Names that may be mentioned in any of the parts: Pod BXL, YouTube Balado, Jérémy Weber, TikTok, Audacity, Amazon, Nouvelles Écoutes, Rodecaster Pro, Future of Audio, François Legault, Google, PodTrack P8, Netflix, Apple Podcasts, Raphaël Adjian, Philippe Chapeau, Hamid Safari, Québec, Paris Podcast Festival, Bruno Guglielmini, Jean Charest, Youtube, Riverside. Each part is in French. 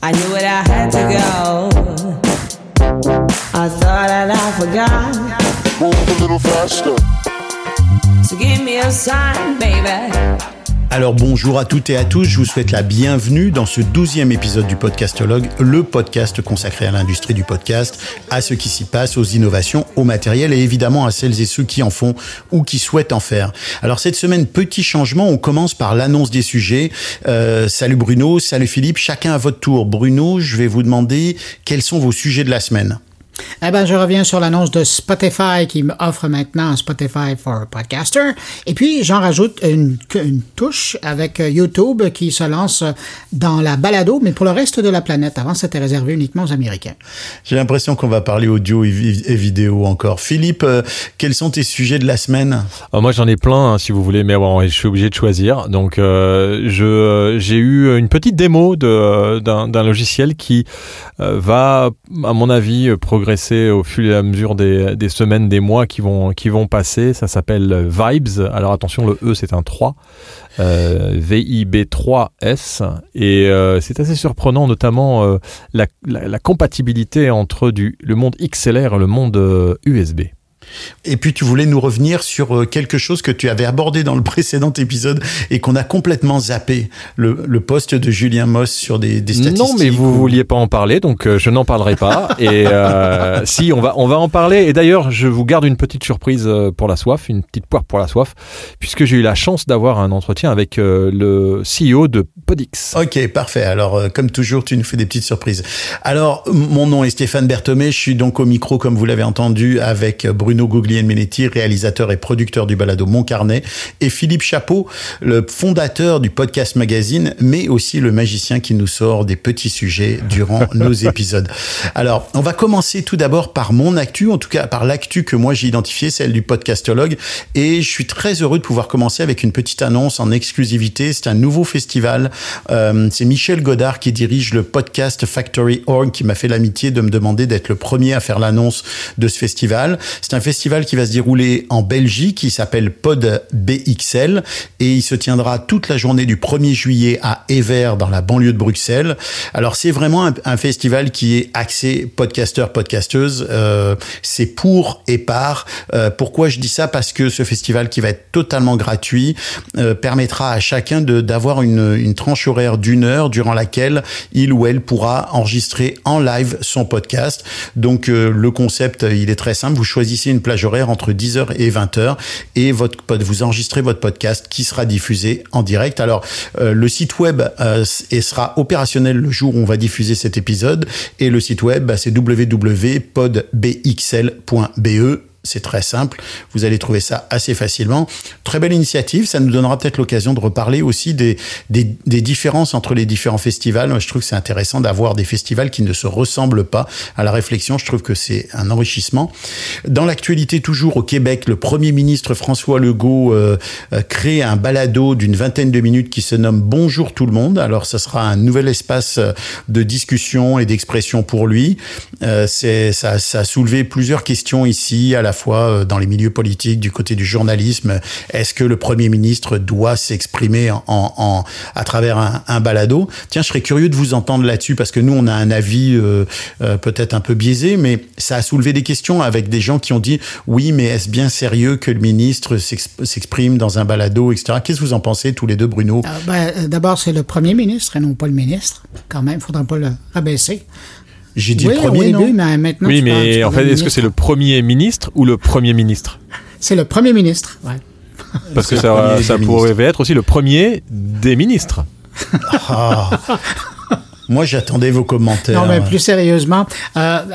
I knew what I had to go. I thought that I forgot. Move a little faster. So give me a sign, baby. Alors bonjour à toutes et à tous, je vous souhaite la bienvenue dans ce 12e épisode du Podcastologue, le podcast consacré à l'industrie du podcast, à ce qui s'y passe, aux innovations, au matériel et évidemment à celles et ceux qui en font ou qui souhaitent en faire. Alors cette semaine, petit changement, on commence par l'annonce des sujets. Salut Bruno, salut Philippe, chacun à votre tour. Bruno, je vais vous demander quels sont vos sujets de la semaine. Eh ben, je reviens sur l'annonce de Spotify qui m'offre maintenant Spotify for Podcasters. Et puis, j'en rajoute une touche avec YouTube qui se lance dans la balado, mais pour le reste de la planète. Avant, c'était réservé uniquement aux Américains. J'ai l'impression qu'on va parler audio et vidéo encore. Philippe, quels sont tes sujets de la semaine? Moi, j'en ai plein, hein, si vous voulez, mais bon, je suis obligé de choisir. Donc, j'ai eu une petite démo d'un logiciel qui va, à mon avis, progresser au fur et à mesure des semaines, des mois qui vont passer. Ça s'appelle VIB3S. Alors attention, le E c'est un 3. VIB3S. Et c'est assez surprenant, notamment la compatibilité entre le monde XLR et le monde USB. Et puis tu voulais nous revenir sur quelque chose que tu avais abordé dans le précédent épisode et qu'on a complètement zappé, le post de Julien Moss sur des statistiques. Non, mais vous ne vouliez pas en parler, donc je n'en parlerai pas. Et si, on va en parler. Et d'ailleurs, je vous garde une petite surprise pour la soif, une petite poire pour la soif, puisque j'ai eu la chance d'avoir un entretien avec le CEO de Podix. Ok, parfait. Alors, comme toujours, tu nous fais des petites surprises. Alors, mon nom est Stéphane Berthomet. Je suis donc au micro, comme vous l'avez entendu, avec Bruno Guglielmini, réalisateur et producteur du balado Mon Carnet, et Philippe Chapeau, le fondateur du podcast magazine, mais aussi le magicien qui nous sort des petits sujets durant nos épisodes. Alors, on va commencer tout d'abord par mon actu, en tout cas par l'actu que moi j'ai identifiée, celle du podcastologue, et je suis très heureux de pouvoir commencer avec une petite annonce en exclusivité. C'est un nouveau festival. C'est Michel Godard qui dirige le Podcast Factory Org, qui m'a fait l'amitié de me demander d'être le premier à faire l'annonce de ce festival. C'est un festival qui va se dérouler en Belgique, qui s'appelle Pod BXL, et il se tiendra toute la journée du 1er juillet à Evere, dans la banlieue de Bruxelles. Alors c'est vraiment un festival qui est axé podcasteurs, podcasteuses, c'est pour et par. Pourquoi je dis ça? Parce que ce festival qui va être totalement gratuit permettra à chacun d'avoir une tranche horaire d'une heure durant laquelle il ou elle pourra enregistrer en live son podcast. Donc le concept, il est très simple, vous choisissez une plage horaire entre 10h et 20h et vous enregistrez votre podcast qui sera diffusé en direct. Alors, le site web sera opérationnel le jour où on va diffuser cet épisode, et le site web, c'est www.podbxl.be. C'est très simple, vous allez trouver ça assez facilement. Très belle initiative, ça nous donnera peut-être l'occasion de reparler aussi des différences entre les différents festivals. Moi, je trouve que c'est intéressant d'avoir des festivals qui ne se ressemblent pas à la réflexion. Je trouve que c'est un enrichissement. Dans l'actualité, toujours au Québec, le Premier ministre François Legault crée un balado d'une 20 minutes qui se nomme « Bonjour tout le monde ». Alors, ça sera un nouvel espace de discussion et d'expression pour lui. Ça a soulevé plusieurs questions ici, à la fois dans les milieux politiques, du côté du journalisme. Est-ce que le Premier ministre doit s'exprimer à travers un balado? Tiens, je serais curieux de vous entendre là-dessus, parce que nous, on a un avis peut-être un peu biaisé, mais ça a soulevé des questions avec des gens qui ont dit « Oui, mais est-ce bien sérieux que le ministre s'exprime dans un balado, etc. » Qu'est-ce que vous en pensez, tous les deux, Bruno? D'abord, c'est le Premier ministre et non pas le ministre. Quand même, il ne faudra pas le rabaisser. J'ai dit oui, le premier, oui, non? Oui, mais maintenant, oui, mais en fait, est-ce que c'est le Premier ministre ou le Premier ministre? C'est le Premier ministre, ouais. Parce que ça pourrait être aussi le premier des ministres. Oh. Moi, j'attendais vos commentaires. Non, mais plus sérieusement,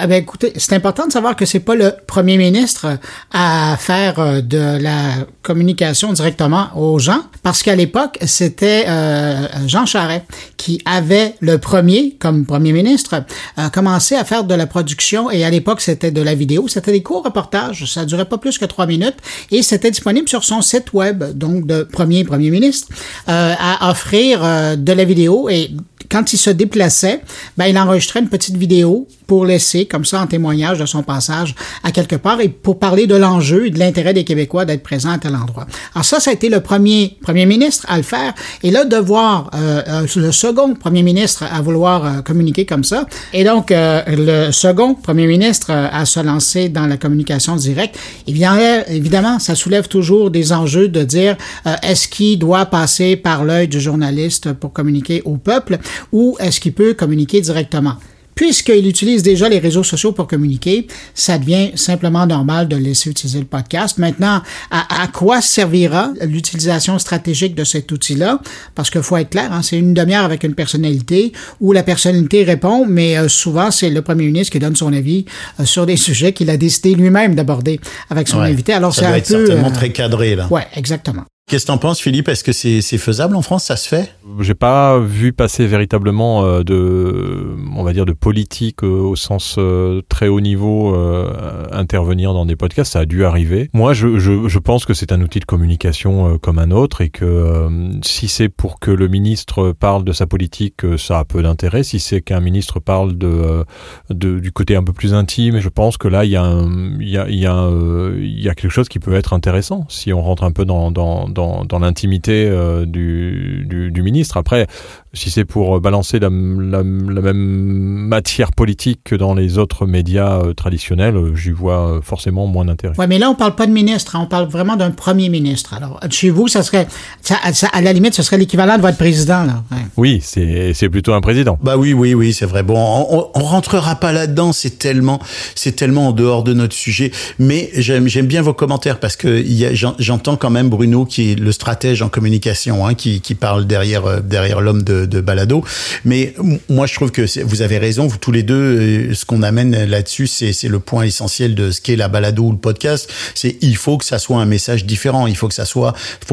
écoutez, c'est important de savoir que c'est pas le Premier ministre à faire de la communication directement aux gens, parce qu'à l'époque, c'était Jean Charest qui avait le premier, comme Premier ministre, commencé à faire de la production, et à l'époque, c'était de la vidéo, c'était des courts reportages, ça durait pas plus que 3 minutes, et c'était disponible sur son site web, donc de Premier ministre, à offrir de la vidéo, et quand il se déplaçait, ben, il enregistrait une petite vidéo pour laisser comme ça en témoignage de son passage à quelque part et pour parler de l'enjeu et de l'intérêt des Québécois d'être présents à tel endroit. Alors ça a été le premier ministre à le faire, et là de voir le second premier ministre à vouloir communiquer comme ça, et donc le second premier ministre à se lancer dans la communication directe, et bien évidemment ça soulève toujours des enjeux de dire est-ce qu'il doit passer par l'œil du journaliste pour communiquer au peuple, ou est-ce qu'il peut communiquer directement? Puisqu'il utilise déjà les réseaux sociaux pour communiquer, ça devient simplement normal de laisser utiliser le podcast. Maintenant, à quoi servira l'utilisation stratégique de cet outil-là? Parce qu'il faut être clair, hein, c'est une demi-heure avec une personnalité où la personnalité répond, mais souvent, c'est le premier ministre qui donne son avis sur des sujets qu'il a décidé lui-même d'aborder avec son invité. Alors, ça doit être certainement très cadré, là. Oui, exactement. Qu'est-ce que t'en penses, Philippe? Est-ce que c'est faisable en France? Ça se fait? J'ai pas vu passer véritablement de politique au sens très haut niveau intervenir dans des podcasts. Ça a dû arriver. Moi, je pense que c'est un outil de communication comme un autre, et que si c'est pour que le ministre parle de sa politique, ça a peu d'intérêt. Si c'est qu'un ministre parle du côté un peu plus intime, je pense que là, il y a quelque chose qui peut être intéressant si on rentre un peu dans l'intimité du ministre. Après, si c'est pour balancer la même matière politique que dans les autres médias traditionnels, j'y vois forcément moins d'intérêt. Oui, mais là, on ne parle pas de ministre, hein, on parle vraiment d'un premier ministre. Alors, chez vous, ça serait, à la limite, ce serait l'équivalent de votre président, là. Ouais. Oui, c'est plutôt un président. Bah oui, c'est vrai. Bon, on rentrera pas là-dedans, c'est tellement en dehors de notre sujet, mais j'aime bien vos commentaires, parce que j'entends quand même Bruno, qui est le stratège en communication, hein, qui parle derrière l'homme de Balado. Mais moi, je trouve que vous avez raison, vous tous les deux, ce qu'on amène là-dessus, c'est le point essentiel de ce qu'est la Balado ou le podcast. C'est il faut que ça soit un message différent, faut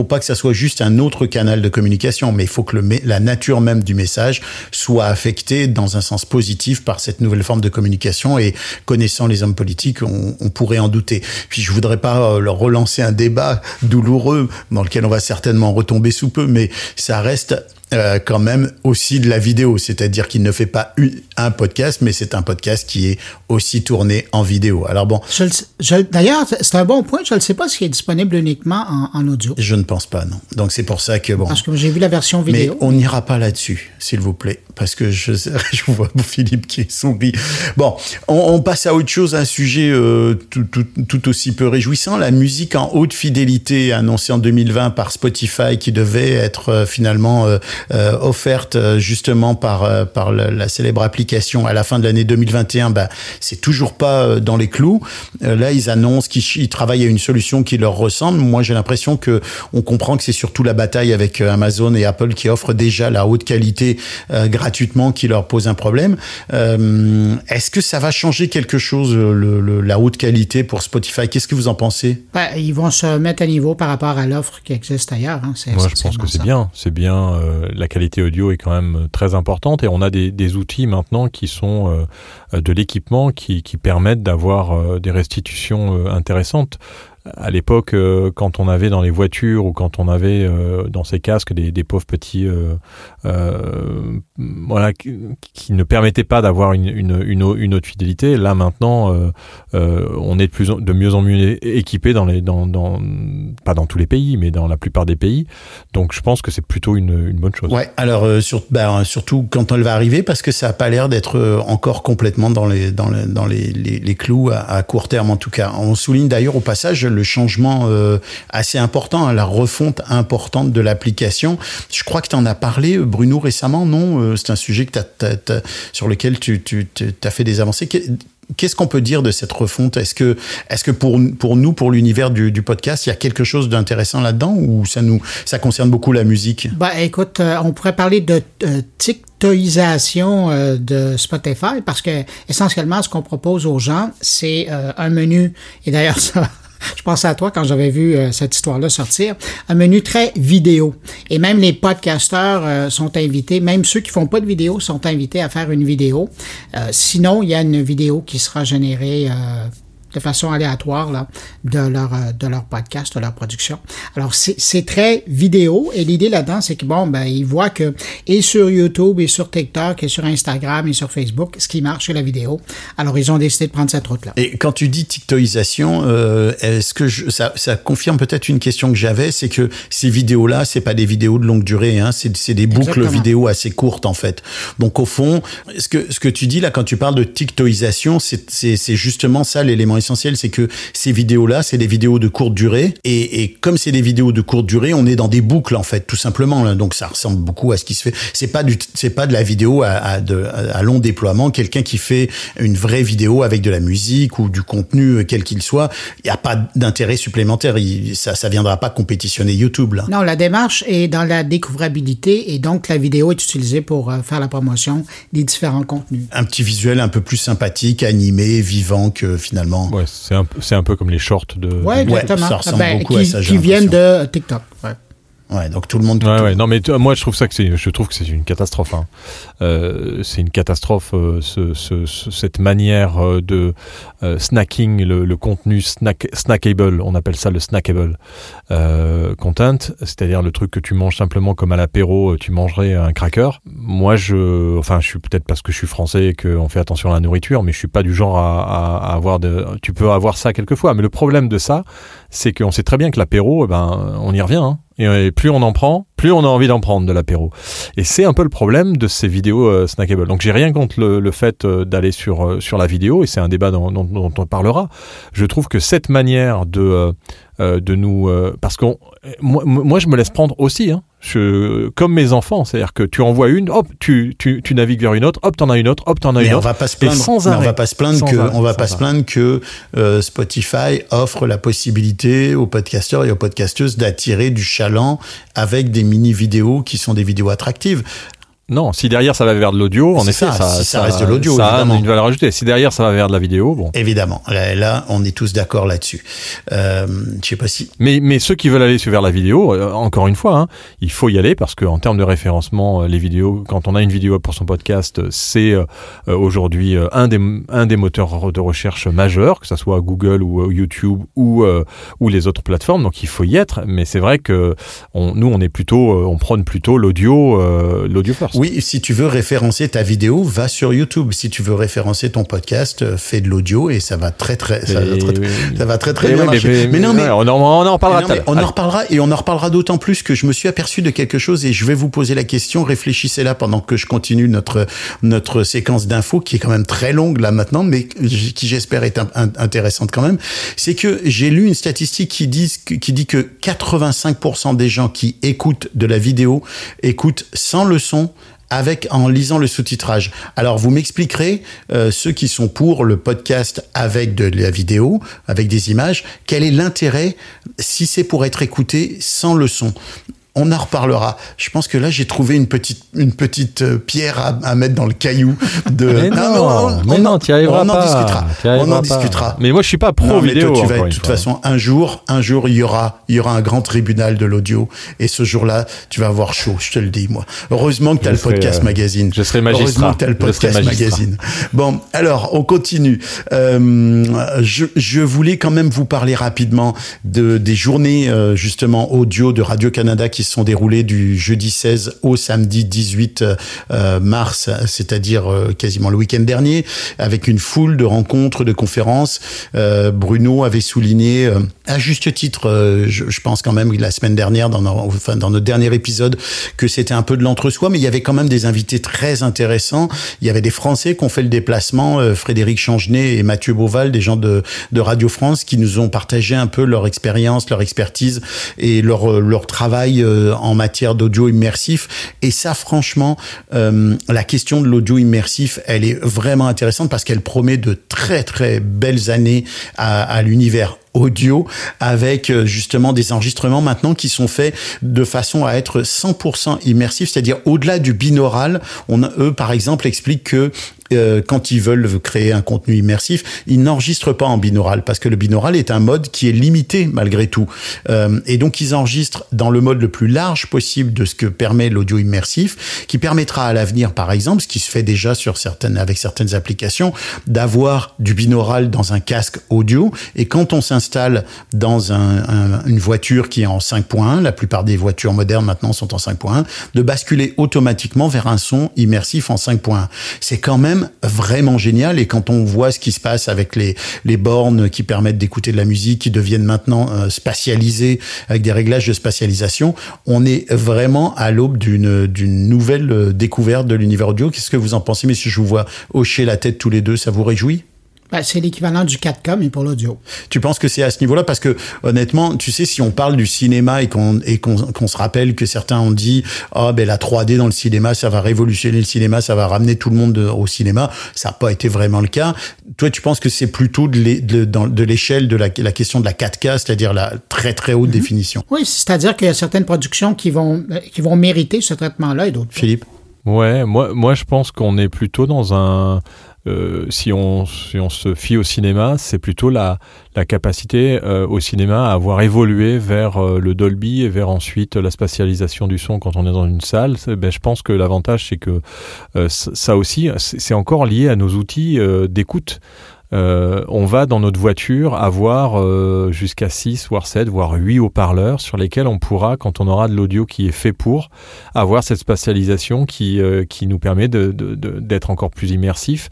pas que ça soit juste un autre canal de communication, mais il faut que la nature même du message soit affectée dans un sens positif par cette nouvelle forme de communication, et connaissant les hommes politiques, on pourrait en douter. Puis je voudrais pas leur relancer un débat douloureux dans lequel on va certainement retomber sous peu, mais ça reste quand même aussi de la vidéo, c'est-à-dire qu'il ne fait pas un podcast, mais c'est un podcast qui est aussi tourné en vidéo. Alors bon, d'ailleurs, c'est un bon point, je ne sais pas s'il est disponible uniquement en audio. Je ne pense pas, non. Donc c'est pour ça que bon. Parce que j'ai vu la version vidéo. Mais on n'ira pas là-dessus, s'il vous plaît, parce que je vois Philippe qui est zombie. Bon, on passe à autre chose, un sujet tout aussi peu réjouissant, la musique en haute fidélité annoncée en 2020 par Spotify, qui devait être finalement offerte justement par la célèbre application à la fin de l'année 2021, c'est toujours pas dans les clous. Là, ils annoncent qu'ils travaillent à une solution qui leur ressemble. Moi, j'ai l'impression que on comprend que c'est surtout la bataille avec Amazon et Apple, qui offrent déjà la haute qualité gratuitement, qui leur pose un problème. Est-ce que ça va changer quelque chose, la haute qualité pour Spotify? Qu'est-ce que vous en pensez? Ils vont se mettre à niveau par rapport à l'offre qui existe ailleurs. Hein. Moi, je pense que c'est bien. C'est bien. La qualité audio est quand même très importante, et on a des outils maintenant qui sont de l'équipement qui permettent d'avoir des restitutions intéressantes. À l'époque, quand on avait dans les voitures, ou quand on avait dans ces casques des pauvres petits qui ne permettaient pas d'avoir une haute fidélité, là maintenant on est de mieux en mieux équipé pas dans tous les pays, mais dans la plupart des pays. Donc je pense que c'est plutôt une bonne chose. Ouais, alors surtout quand elle va arriver, parce que ça n'a pas l'air d'être encore complètement dans les clous à court terme, en tout cas. On souligne d'ailleurs au passage le changement assez important, la refonte importante de l'application. Je crois que tu en as parlé, Bruno, récemment, non? C'est un sujet que sur lequel tu as fait des avancées. Qu'est-ce qu'on peut dire de cette refonte? Est-ce que pour nous, pour l'univers du podcast, il y a quelque chose d'intéressant là-dedans, ou ça concerne beaucoup la musique? Écoute, on pourrait parler de TikTokisation de Spotify, parce que essentiellement, ce qu'on propose aux gens, c'est un menu. Et d'ailleurs, ça... Je pensais à toi quand j'avais vu cette histoire-là sortir. Un menu très vidéo. Et même les podcasteurs sont invités, même ceux qui font pas de vidéo sont invités à faire une vidéo. Sinon, il y a une vidéo qui sera générée de façon aléatoire là, de leur podcast, de leur production. Alors, c'est très vidéo et l'idée là-dedans, c'est que, bon, ben, ils voient que et sur YouTube et sur TikTok et sur Instagram et sur Facebook, ce qui marche, c'est la vidéo. Alors, ils ont décidé de prendre cette route-là. Et quand tu dis TikTokisation, est-ce que ça confirme peut-être une question que j'avais, c'est que ces vidéos-là, c'est pas des vidéos de longue durée, hein, c'est des boucles Exactement. Vidéo assez courtes, en fait. Donc, au fond, ce que tu dis là, quand tu parles de TikTokisation, c'est justement ça l'élément essentiel, c'est que ces vidéos-là, c'est des vidéos de courte durée et comme c'est des vidéos de courte durée, on est dans des boucles en fait, tout simplement. Là. Donc ça ressemble beaucoup à ce qui se fait. C'est pas de la vidéo à long déploiement. Quelqu'un qui fait une vraie vidéo avec de la musique ou du contenu quel qu'il soit, il y a pas d'intérêt supplémentaire. Ça viendra pas compétitionner YouTube là. Non, la démarche est dans la découvrabilité et donc la vidéo est utilisée pour faire la promotion des différents contenus. Un petit visuel un peu plus sympathique, animé, vivant que finalement. Ouais, c'est un peu comme les shorts de. Ouais, exactement. Ça ressemble beaucoup à ça. Qui viennent de TikTok. Ouais. Ouais, donc tout le monde. Ouais, ouais. Non, mais moi je trouve que c'est une catastrophe. Hein. C'est une catastrophe cette manière de snacking, le contenu snackable. On appelle ça le snackable content, c'est-à-dire le truc que tu manges simplement comme à l'apéro, tu mangerais un cracker. Moi, je suis peut-être parce que je suis français et qu'on fait attention à la nourriture, mais je suis pas du genre à avoir de. Tu peux avoir ça quelquefois, mais le problème de ça, c'est qu'on sait très bien que l'apéro, on y revient. Hein. Et plus on en prend, plus on a envie d'en prendre de l'apéro. Et c'est un peu le problème de ces vidéos snackables. Donc j'ai rien contre le fait d'aller sur la vidéo, et c'est un débat dont on parlera. Je trouve que cette manière de nous... parce que moi, je me laisse prendre aussi, hein. Comme mes enfants, c'est-à-dire que tu en vois une, hop, tu navigues vers une autre, hop, t'en as une autre, hop, t'en as une autre. On va pas se plaindre que Spotify offre la possibilité aux podcasteurs et aux podcasteuses d'attirer du chaland avec des mini-vidéos qui sont des vidéos attractives. Non, si derrière ça va vers de l'audio, ça reste de l'audio, ça évidemment. A une valeur ajoutée. Si derrière ça va vers de la vidéo, bon. Évidemment, là on est tous d'accord là-dessus. Je sais pas si. Mais ceux qui veulent aller vers la vidéo, encore une fois, hein, il faut y aller parce que en termes de référencement, les vidéos, quand on a une vidéo pour son podcast, c'est aujourd'hui un des moteurs de recherche majeurs, que ça soit Google ou YouTube ou les autres plateformes. Donc il faut y être, mais c'est vrai que on prône plutôt l'audio first. Oui, si tu veux référencer ta vidéo, va sur YouTube. Si tu veux référencer ton podcast, fais de l'audio et ça va très bien marcher. Mais on en reparlera. On en reparlera d'autant plus que je me suis aperçu de quelque chose et je vais vous poser la question. Réfléchissez-la pendant que je continue notre séquence d'infos qui est quand même très longue là maintenant, mais qui j'espère est intéressante quand même. C'est que j'ai lu une statistique qui dit que 85% des gens qui écoutent de la vidéo écoutent sans le son, en lisant le sous-titrage. Alors, vous m'expliquerez, ceux qui sont pour le podcast avec de la vidéo, avec des images, quel est l'intérêt si c'est pour être écouté sans le son ? On en reparlera. Je pense que là, j'ai trouvé une petite pierre à mettre dans le caillou. Mais non, t'y arriveras pas. On en discutera. Mais moi, je suis pas pro vidéo. Mais toi, de toute façon, un jour, il y aura un grand tribunal de l'audio. Et ce jour-là, tu vas avoir chaud. Je te le dis, moi. Heureusement que t'as le podcast magazine. Je serai magistrat. Heureusement que t'as le podcast magazine. Bon, alors, on continue. Je voulais quand même vous parler rapidement des journées, justement, audio de Radio-Canada qui se sont déroulées du jeudi 16 au samedi 18 mars, c'est-à-dire quasiment le week-end dernier, avec une foule de rencontres, de conférences. Bruno avait souligné, à juste titre, je pense quand même, la semaine dernière, dans notre dernier épisode, que c'était un peu de l'entre-soi, mais il y avait quand même des invités très intéressants. Il y avait des Français qui ont fait le déplacement, Frédéric Changenet et Mathieu Beauval, des gens de Radio France, qui nous ont partagé un peu leur expérience, leur expertise et leur travail en matière d'audio immersif. Et ça, franchement, la question de l'audio immersif, elle est vraiment intéressante parce qu'elle promet de très, très belles années à l'univers audio, avec justement des enregistrements maintenant qui sont faits de façon à être 100% immersifs, c'est-à-dire au-delà du binaural. Eux, par exemple, expliquent que quand ils veulent créer un contenu immersif, ils n'enregistrent pas en binaural parce que le binaural est un mode qui est limité malgré tout. Et donc, ils enregistrent dans le mode le plus large possible de ce que permet l'audio immersif, qui permettra à l'avenir, par exemple, ce qui se fait déjà sur certaines applications, d'avoir du binaural dans un casque audio. Et quand on s'installe dans une voiture qui est en 5.1, la plupart des voitures modernes maintenant sont en 5.1, de basculer automatiquement vers un son immersif en 5.1. C'est quand même vraiment génial. Et quand on voit ce qui se passe avec les bornes qui permettent d'écouter de la musique, qui deviennent maintenant spatialisées avec des réglages de spatialisation, on est vraiment à l'aube d'une nouvelle découverte de l'univers audio. Qu'est-ce que vous en pensez, messieurs? Je vous vois hocher la tête tous les deux. Ça vous réjouit? Ben, c'est l'équivalent du 4K, mais pour l'audio. Tu penses que c'est à ce niveau-là? Parce que, honnêtement, tu sais, si on parle du cinéma et qu'on se rappelle que certains ont dit « Ah, ben la 3D dans le cinéma, ça va révolutionner le cinéma, ça va ramener tout le monde au cinéma », ça n'a pas été vraiment le cas. Toi, tu penses que c'est plutôt de l'échelle de la question de la 4K, c'est-à-dire la très, très haute définition? Oui, c'est-à-dire qu'il y a certaines productions qui vont mériter ce traitement-là et d'autres. Philippe? Ouais, moi, je pense qu'on est plutôt dans un... Si on se fie au cinéma, c'est plutôt la capacité au cinéma à avoir évolué vers le Dolby et vers ensuite la spatialisation du son quand on est dans une salle. Je pense que l'avantage, c'est que ça aussi, c'est encore lié à nos outils d'écoute. On va dans notre voiture avoir jusqu'à 6, voire 7, voire 8 haut-parleurs sur lesquels on pourra, quand on aura de l'audio qui est fait pour, avoir cette spatialisation qui nous permet d'être encore plus immersif.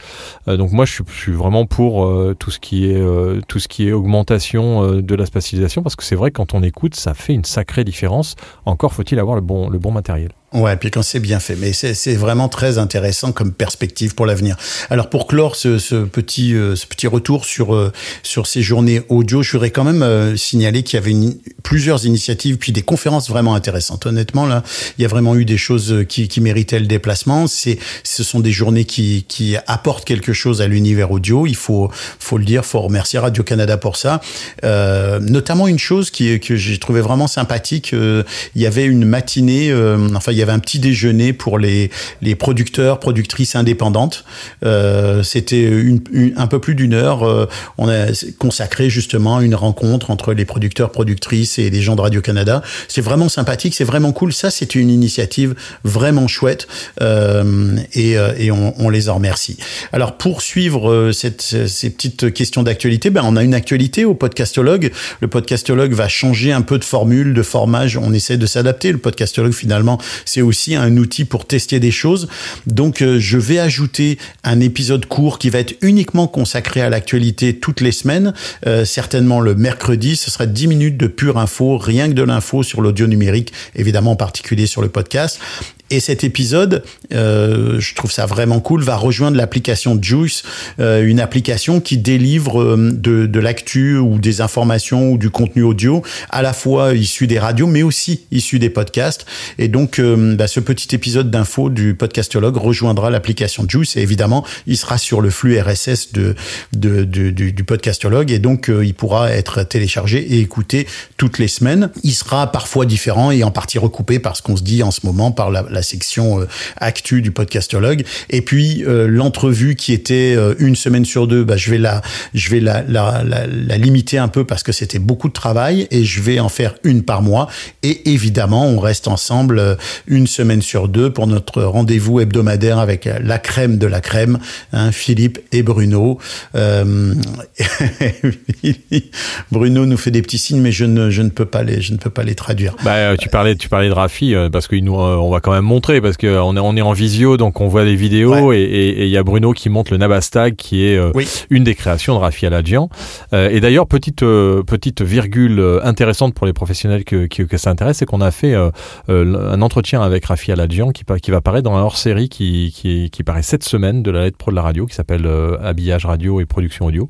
Donc moi, je suis vraiment pour tout ce qui est augmentation de la spatialisation, parce que c'est vrai que quand on écoute, ça fait une sacrée différence. Encore faut-il avoir le bon matériel. Ouais, puis quand c'est bien fait. Mais c'est vraiment très intéressant comme perspective pour l'avenir. Alors, pour clore ce petit retour sur ces journées audio, je voudrais quand même signaler qu'il y avait plusieurs initiatives, puis des conférences vraiment intéressantes. Honnêtement, là, il y a vraiment eu des choses qui méritaient le déplacement. Ce sont des journées qui apportent quelque chose à l'univers audio. Il faut le dire, faut remercier Radio-Canada pour ça. Notamment une chose que j'ai trouvé vraiment sympathique, il y avait une matinée, il y avait un petit déjeuner pour les producteurs, productrices indépendantes. C'était un peu plus d'une heure. On a consacré justement une rencontre entre les producteurs, productrices et les gens de Radio-Canada. C'est vraiment sympathique, c'est vraiment cool. Ça, c'était une initiative vraiment chouette et on les en remercie. Alors, pour suivre ces petites questions d'actualité, on a une actualité au Podcastologue. Le Podcastologue va changer un peu de formule, de formage. On essaie de s'adapter. Le Podcastologue, finalement, c'est aussi un outil pour tester des choses. Donc, je vais ajouter un épisode court qui va être uniquement consacré à l'actualité toutes les semaines. Certainement le mercredi, ce sera 10 minutes de pure info, rien que de l'info sur l'audio numérique, évidemment en particulier sur le podcast. Et cet épisode, je trouve ça vraiment cool, va rejoindre l'application JUICE, une application qui délivre de l'actu ou des informations ou du contenu audio, à la fois issu des radios, mais aussi issu des podcasts. Et donc, ce petit épisode d'info du Podcastologue rejoindra l'application JUICE. Et évidemment, il sera sur le flux RSS du Podcastologue. Et donc, il pourra être téléchargé et écouté toutes les semaines. Il sera parfois différent et en partie recoupé par ce qu'on se dit en ce moment, par la section actu du Podcastologue. Et puis l'entrevue qui était une semaine sur deux, je vais la limiter un peu parce que c'était beaucoup de travail et je vais en faire une par mois. Et évidemment, on reste ensemble une semaine sur deux pour notre rendez-vous hebdomadaire avec la crème de la crème, Philippe et Bruno. Bruno nous fait des petits signes, mais je ne peux pas les traduire. Tu parlais de Rafi parce qu'il nous on va quand même montrer parce que on est en visio, donc on voit des vidéos, ouais. Et il y a Bruno qui montre le Nabaztag qui est une des créations de Raphaël Adjian. Et d'ailleurs, petite virgule intéressante pour les professionnels que ça intéresse, c'est qu'on a fait un entretien avec Raphaël Adjian qui va paraître dans un hors-série qui paraît cette semaine de la lettre pro de la radio qui s'appelle Habillage radio et production audio,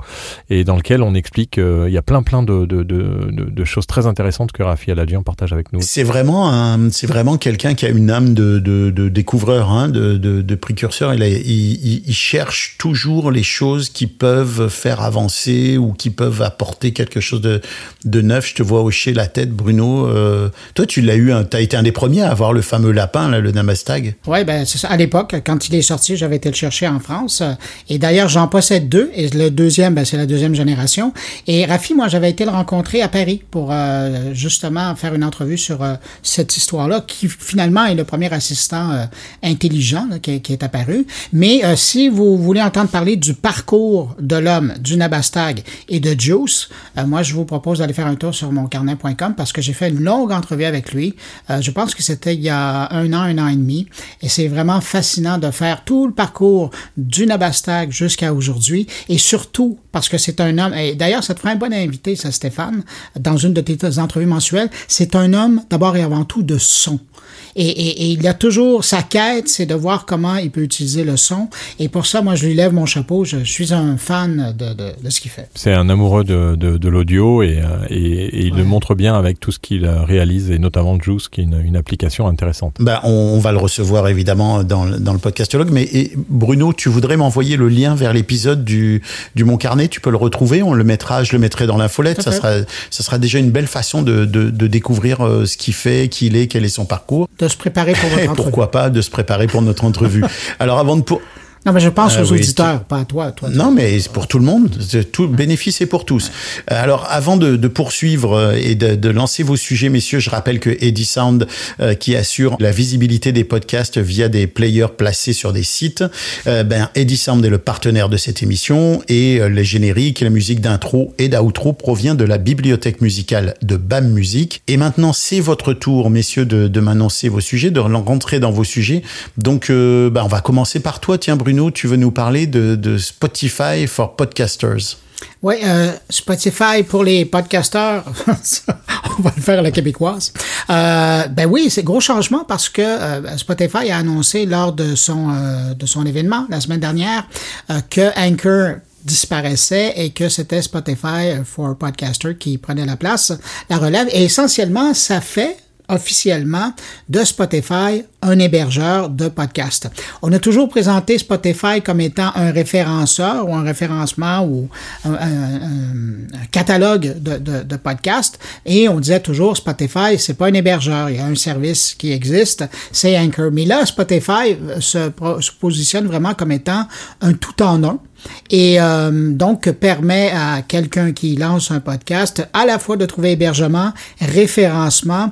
et dans lequel on explique il y a plein de choses très intéressantes que Raphaël Adjian partage avec nous. C'est vraiment quelqu'un qui a une âme de de découvreurs, hein, de précurseurs. Il cherche toujours les choses qui peuvent faire avancer ou qui peuvent apporter quelque chose de neuf. Je te vois hocher la tête, Bruno. Toi, tu l'as eu, hein, tu as été un des premiers à avoir le fameux lapin, là, le Nabaztag. Oui, ben, c'est ça. À l'époque, quand il est sorti, j'avais été le chercher en France. Et d'ailleurs, j'en possède deux. Et le deuxième, ben, c'est la deuxième génération. Et Rafi, moi, j'avais été le rencontrer à Paris pour justement faire une entrevue sur cette histoire-là, qui finalement est le premier assistant intelligent là, qui est apparu. Mais si vous voulez entendre parler du parcours de l'homme, du Nabaztag et de JUICE, moi, je vous propose d'aller faire un tour sur moncarnet.com parce que j'ai fait une longue entrevue avec lui. Je pense que c'était il y a un an et demi. Et c'est vraiment fascinant de faire tout le parcours du Nabaztag jusqu'à aujourd'hui. Et surtout, parce que c'est un homme... Et d'ailleurs, ça te ferait un bon invité, ça, Stéphane, dans une de tes entrevues mensuelles. C'est un homme, d'abord et avant tout, de son. Et il a toujours sa quête, c'est de voir comment il peut utiliser le son. Et pour ça, moi, je lui lève mon chapeau. Je suis un fan de ce qu'il fait. C'est un amoureux de l'audio et il le montre bien avec tout ce qu'il réalise, et notamment JUICE, qui est une application intéressante. Ben, on va le recevoir évidemment dans le Podcastologue. Mais Bruno, tu voudrais m'envoyer le lien vers l'épisode du Mon Carnet. Tu peux le retrouver. On le mettra, je le mettrai dans l'infolette. Ça sera déjà une belle façon de découvrir ce qu'il fait, qui il est, quel est son parcours. De se préparer pour notre entrevue. Pourquoi pas de se préparer pour notre entrevue. Alors avant de... Non, mais je pense aux auditeurs, pas à toi. Non, mais c'est pour tout le monde. Tout bénéfice est pour tous. Ouais. Alors, avant de poursuivre et de lancer vos sujets, messieurs, je rappelle que Eddy Sound, qui assure la visibilité des podcasts via des players placés sur des sites, Eddy Sound est le partenaire de cette émission, et les génériques, la musique d'intro et d'outro provient de la bibliothèque musicale de BAM Music. Et maintenant, c'est votre tour, messieurs, de m'annoncer vos sujets, de rentrer dans vos sujets. Donc, on va commencer par toi, tiens, Bruno. Tu veux nous parler de Spotify for Podcasters. Oui, Spotify pour les podcasteurs, on va le faire à la québécoise. Oui, c'est gros changement parce que Spotify a annoncé lors de son événement la semaine dernière que Anchor disparaissait et que c'était Spotify for Podcasters qui prenait la place, la relève. Et essentiellement, ça fait officiellement de Spotify un hébergeur de podcasts. On a toujours présenté Spotify comme étant un référenceur ou un référencement ou un catalogue de podcasts, et on disait toujours Spotify, c'est pas un hébergeur, il y a un service qui existe, c'est Anchor. Mais là, Spotify se positionne vraiment comme étant un tout-en-un. Et donc permet à quelqu'un qui lance un podcast à la fois de trouver hébergement, référencement,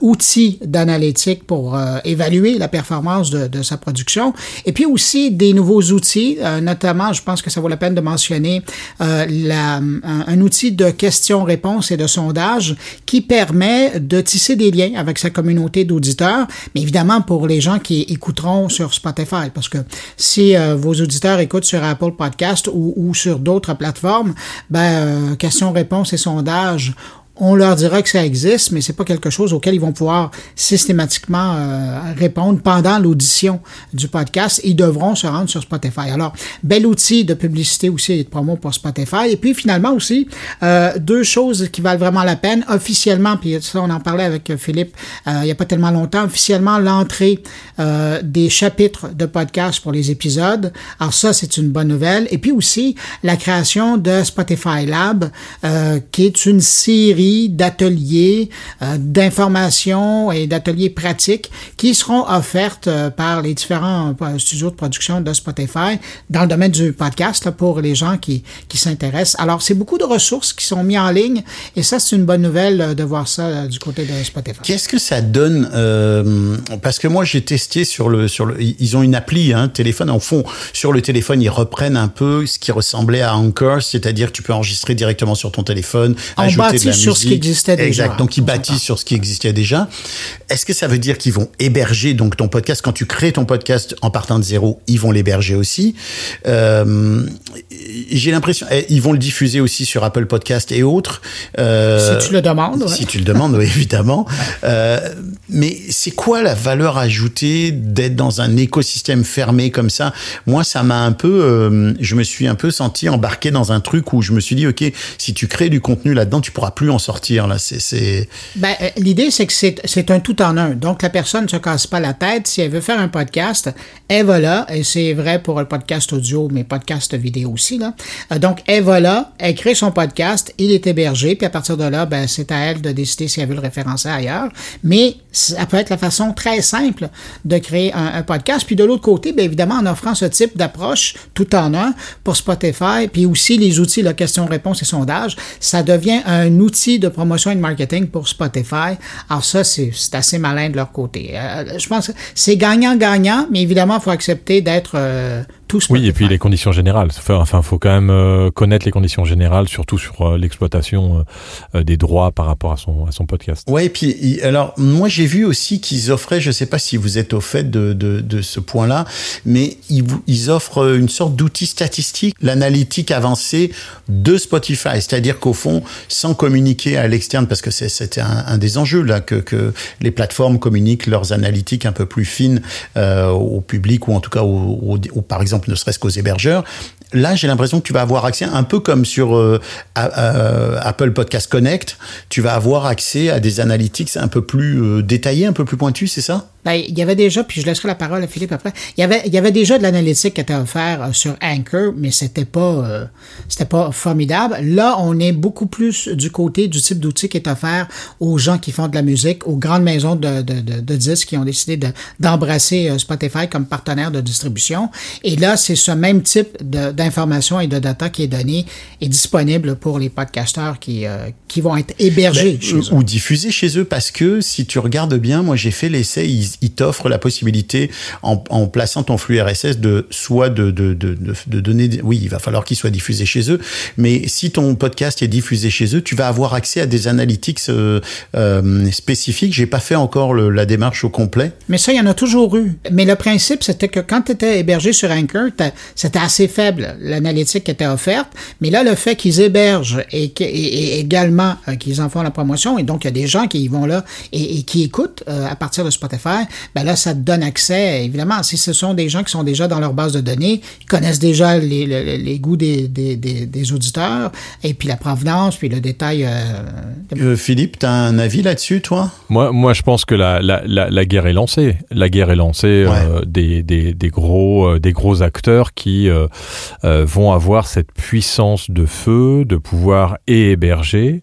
outils d'analytique pour évaluer la performance de sa production, et puis aussi des nouveaux outils, notamment, je pense que ça vaut la peine de mentionner un outil de questions-réponses et de sondage qui permet de tisser des liens avec sa communauté d'auditeurs, mais évidemment pour les gens qui écouteront sur Spotify, parce que si vos auditeurs écoutent sur Apple Podcasts ou sur d'autres plateformes, questions-réponses et sondages, on leur dira que ça existe, mais c'est pas quelque chose auquel ils vont pouvoir systématiquement répondre pendant l'audition du podcast. Ils devront se rendre sur Spotify. Alors, bel outil de publicité aussi et de promo pour Spotify. Et puis, finalement aussi, deux choses qui valent vraiment la peine. Officiellement, puis ça, on en parlait avec Philippe il n'y a pas tellement longtemps, officiellement, l'entrée des chapitres de podcast pour les épisodes. Alors ça, c'est une bonne nouvelle. Et puis aussi, la création de Spotify Lab, qui est une série d'ateliers, d'informations et d'ateliers pratiques qui seront offertes par les différents studios de production de Spotify dans le domaine du podcast là, pour les gens qui s'intéressent. Alors, c'est beaucoup de ressources qui sont mises en ligne et ça, c'est une bonne nouvelle de voir ça du côté de Spotify. Qu'est-ce que ça donne? Parce que moi, j'ai testé sur le ils ont une appli, hein, téléphone. En fond, sur le téléphone, ils reprennent un peu ce qui ressemblait à Anchor, c'est-à-dire que tu peux enregistrer directement sur ton téléphone, ajouter de la musique. Sur ce qui existait déjà. Exact. Donc, ils bâtissent sur ce qui existait déjà. Est-ce que ça veut dire qu'ils vont héberger donc ton podcast? Quand tu crées ton podcast en partant de zéro, ils vont l'héberger aussi. J'ai l'impression... Ils vont le diffuser aussi sur Apple Podcasts et autres. Si tu le demandes. Ouais. Si tu le demandes, oui, évidemment. Mais c'est quoi la valeur ajoutée d'être dans un écosystème fermé comme ça? Moi, ça m'a un peu... je me suis un peu senti embarqué dans un truc où je me suis dit, OK, si tu crées du contenu là-dedans, tu pourras plus en sortir là, c'est... Ben, l'idée, c'est que c'est un tout en un. Donc, la personne ne se casse pas la tête. Si elle veut faire un podcast, elle va là. Et c'est vrai pour le podcast audio, mais podcast vidéo aussi, là. Donc, elle va là, elle crée son podcast, il est hébergé, puis à partir de là, ben, c'est à elle de décider si elle veut le référencer ailleurs. Mais ça peut être la façon très simple de créer un podcast. Puis de l'autre côté, bien évidemment, en offrant ce type d'approche tout en un pour Spotify, puis aussi les outils, la question-réponse et sondage, ça devient un outil de promotion et de marketing pour Spotify. Alors ça, c'est assez malin de leur côté. Je pense que c'est gagnant-gagnant, mais évidemment, il faut accepter d'être... Oui, et puis les conditions générales. Enfin, il faut quand même connaître les conditions générales, surtout sur l'exploitation des droits par rapport à son podcast. Oui, et puis, alors, moi, j'ai vu aussi qu'ils offraient, je ne sais pas si vous êtes au fait de ce point-là, mais ils offrent une sorte d'outil statistique, l'analytique avancée de Spotify. C'est-à-dire qu'au fond, sans communiquer à l'externe, parce que c'était un des enjeux, là, que les plateformes communiquent leurs analytiques un peu plus fines au public, ou en tout cas, par exemple, ne serait-ce qu'aux hébergeurs. Là, j'ai l'impression que tu vas avoir accès, un peu comme sur Apple Podcast Connect, tu vas avoir accès à des analytics un peu plus détaillés, un peu plus pointus, c'est ça? Ben, il y avait déjà, puis je laisserai la parole à Philippe après, il y avait déjà de l'analytique qui était offert sur Anchor, mais c'était pas formidable. Là, on est beaucoup plus du côté du type d'outil qui est offert aux gens qui font de la musique, aux grandes maisons de disques qui ont décidé d'embrasser Spotify comme partenaire de distribution. Et là, c'est ce même type d'information et de data qui est donnée et disponible pour les podcasteurs qui vont être hébergés chez eux. Ou diffusés chez eux, parce que si tu regardes bien, moi j'ai fait l'essai, ils t'offrent la possibilité, en plaçant ton flux RSS, de donner... Oui, il va falloir qu'il soit diffusé chez eux, mais si ton podcast est diffusé chez eux, tu vas avoir accès à des analytics spécifiques. J'ai pas fait encore la démarche au complet. Mais ça, il y en a toujours eu. Mais le principe, c'était que quand tu étais hébergé sur Anchor, c'était assez faible, l'analytique qui était offerte, mais là, le fait qu'ils hébergent et également qu'ils en font la promotion, et donc il y a des gens qui y vont là et qui écoutent à partir de Spotify, ben là, ça te donne accès. Évidemment, si ce sont des gens qui sont déjà dans leur base de données, ils connaissent déjà les goûts des auditeurs, et puis la provenance, puis le détail. Philippe, tu as un avis là-dessus, toi? Moi, je pense que la guerre est lancée. La guerre est lancée, ouais. Des gros acteurs qui vont avoir cette puissance de feu de pouvoir et héberger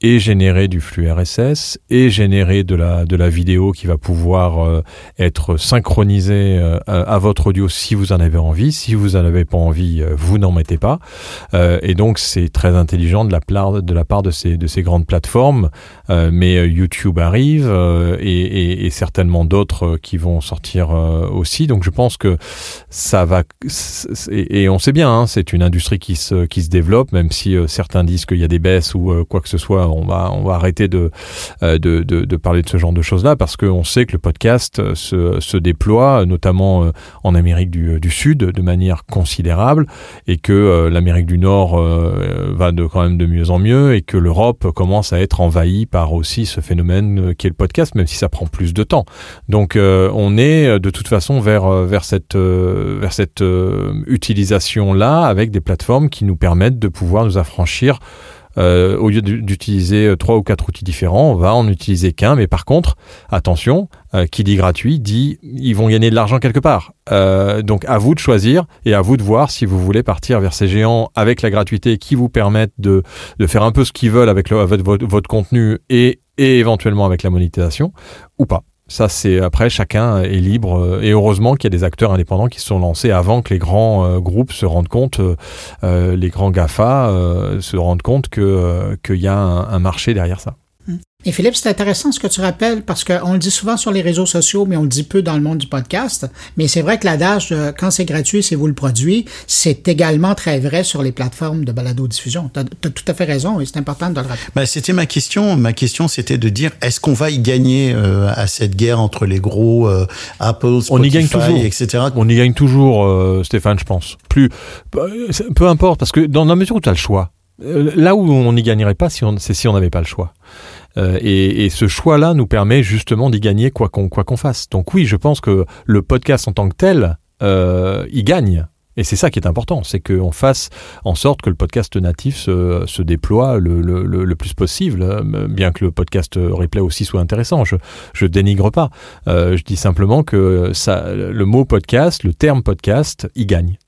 et générer du flux RSS et générer de la vidéo qui va pouvoir être synchronisée à votre audio si vous en avez envie. Si vous en avez pas envie, vous n'en mettez pas. Et donc c'est très intelligent de la part de ces grandes plateformes. Mais YouTube arrive et certainement d'autres qui vont sortir aussi. Donc je pense que ça va et on sait bien, hein, c'est une industrie qui se développe, même si certains disent qu'il y a des baisses ou quoi que ce soit, on va arrêter de parler de ce genre de choses-là, parce qu'on sait que le podcast se déploie, notamment en Amérique du Sud, de manière considérable, et que l'Amérique du Nord va quand même de mieux en mieux, et que l'Europe commence à être envahie par aussi ce phénomène qui est le podcast, même si ça prend plus de temps. Donc on est de toute façon vers cette utilisation-là, avec des plateformes qui nous permettent de pouvoir nous affranchir. Au lieu d'utiliser 3 ou 4 outils différents, on va en utiliser qu'un. Mais par contre, attention, qui dit gratuit dit ils vont gagner de l'argent quelque part. Donc à vous de choisir et à vous de voir si vous voulez partir vers ces géants avec la gratuité qui vous permettent de faire un peu ce qu'ils veulent avec votre contenu et éventuellement avec la monétisation ou pas. Ça, c'est après, chacun est libre, et heureusement qu'il y a des acteurs indépendants qui se sont lancés avant que les grands groupes se rendent compte, les grands GAFA se rendent compte qu'il y a un marché derrière ça. Et Philippe, c'est intéressant ce que tu rappelles, parce qu'on le dit souvent sur les réseaux sociaux, mais on le dit peu dans le monde du podcast. Mais c'est vrai que l'adage « quand c'est gratuit, c'est vous le produit », c'est également très vrai sur les plateformes de balado-diffusion. Tu as tout à fait raison, et c'est important de le rappeler. Ben, c'était ma question. Ma question, c'était de dire « est-ce qu'on va y gagner à cette guerre entre les gros Apple, Spotify, on y gagne toujours, etc. » On y gagne toujours, Stéphane, je pense. Peu importe, parce que dans la mesure où tu as le choix, là où on n'y gagnerait pas, c'est si on n'avait pas le choix. Et ce choix-là nous permet justement d'y gagner quoi qu'on fasse. Donc oui, je pense que le podcast en tant que tel, il gagne. Et c'est ça qui est important, c'est qu'on fasse en sorte que le podcast natif se déploie le plus possible, bien que le podcast replay aussi soit intéressant. Je dénigre pas. Je dis simplement que ça, le mot podcast, le terme podcast, il gagne.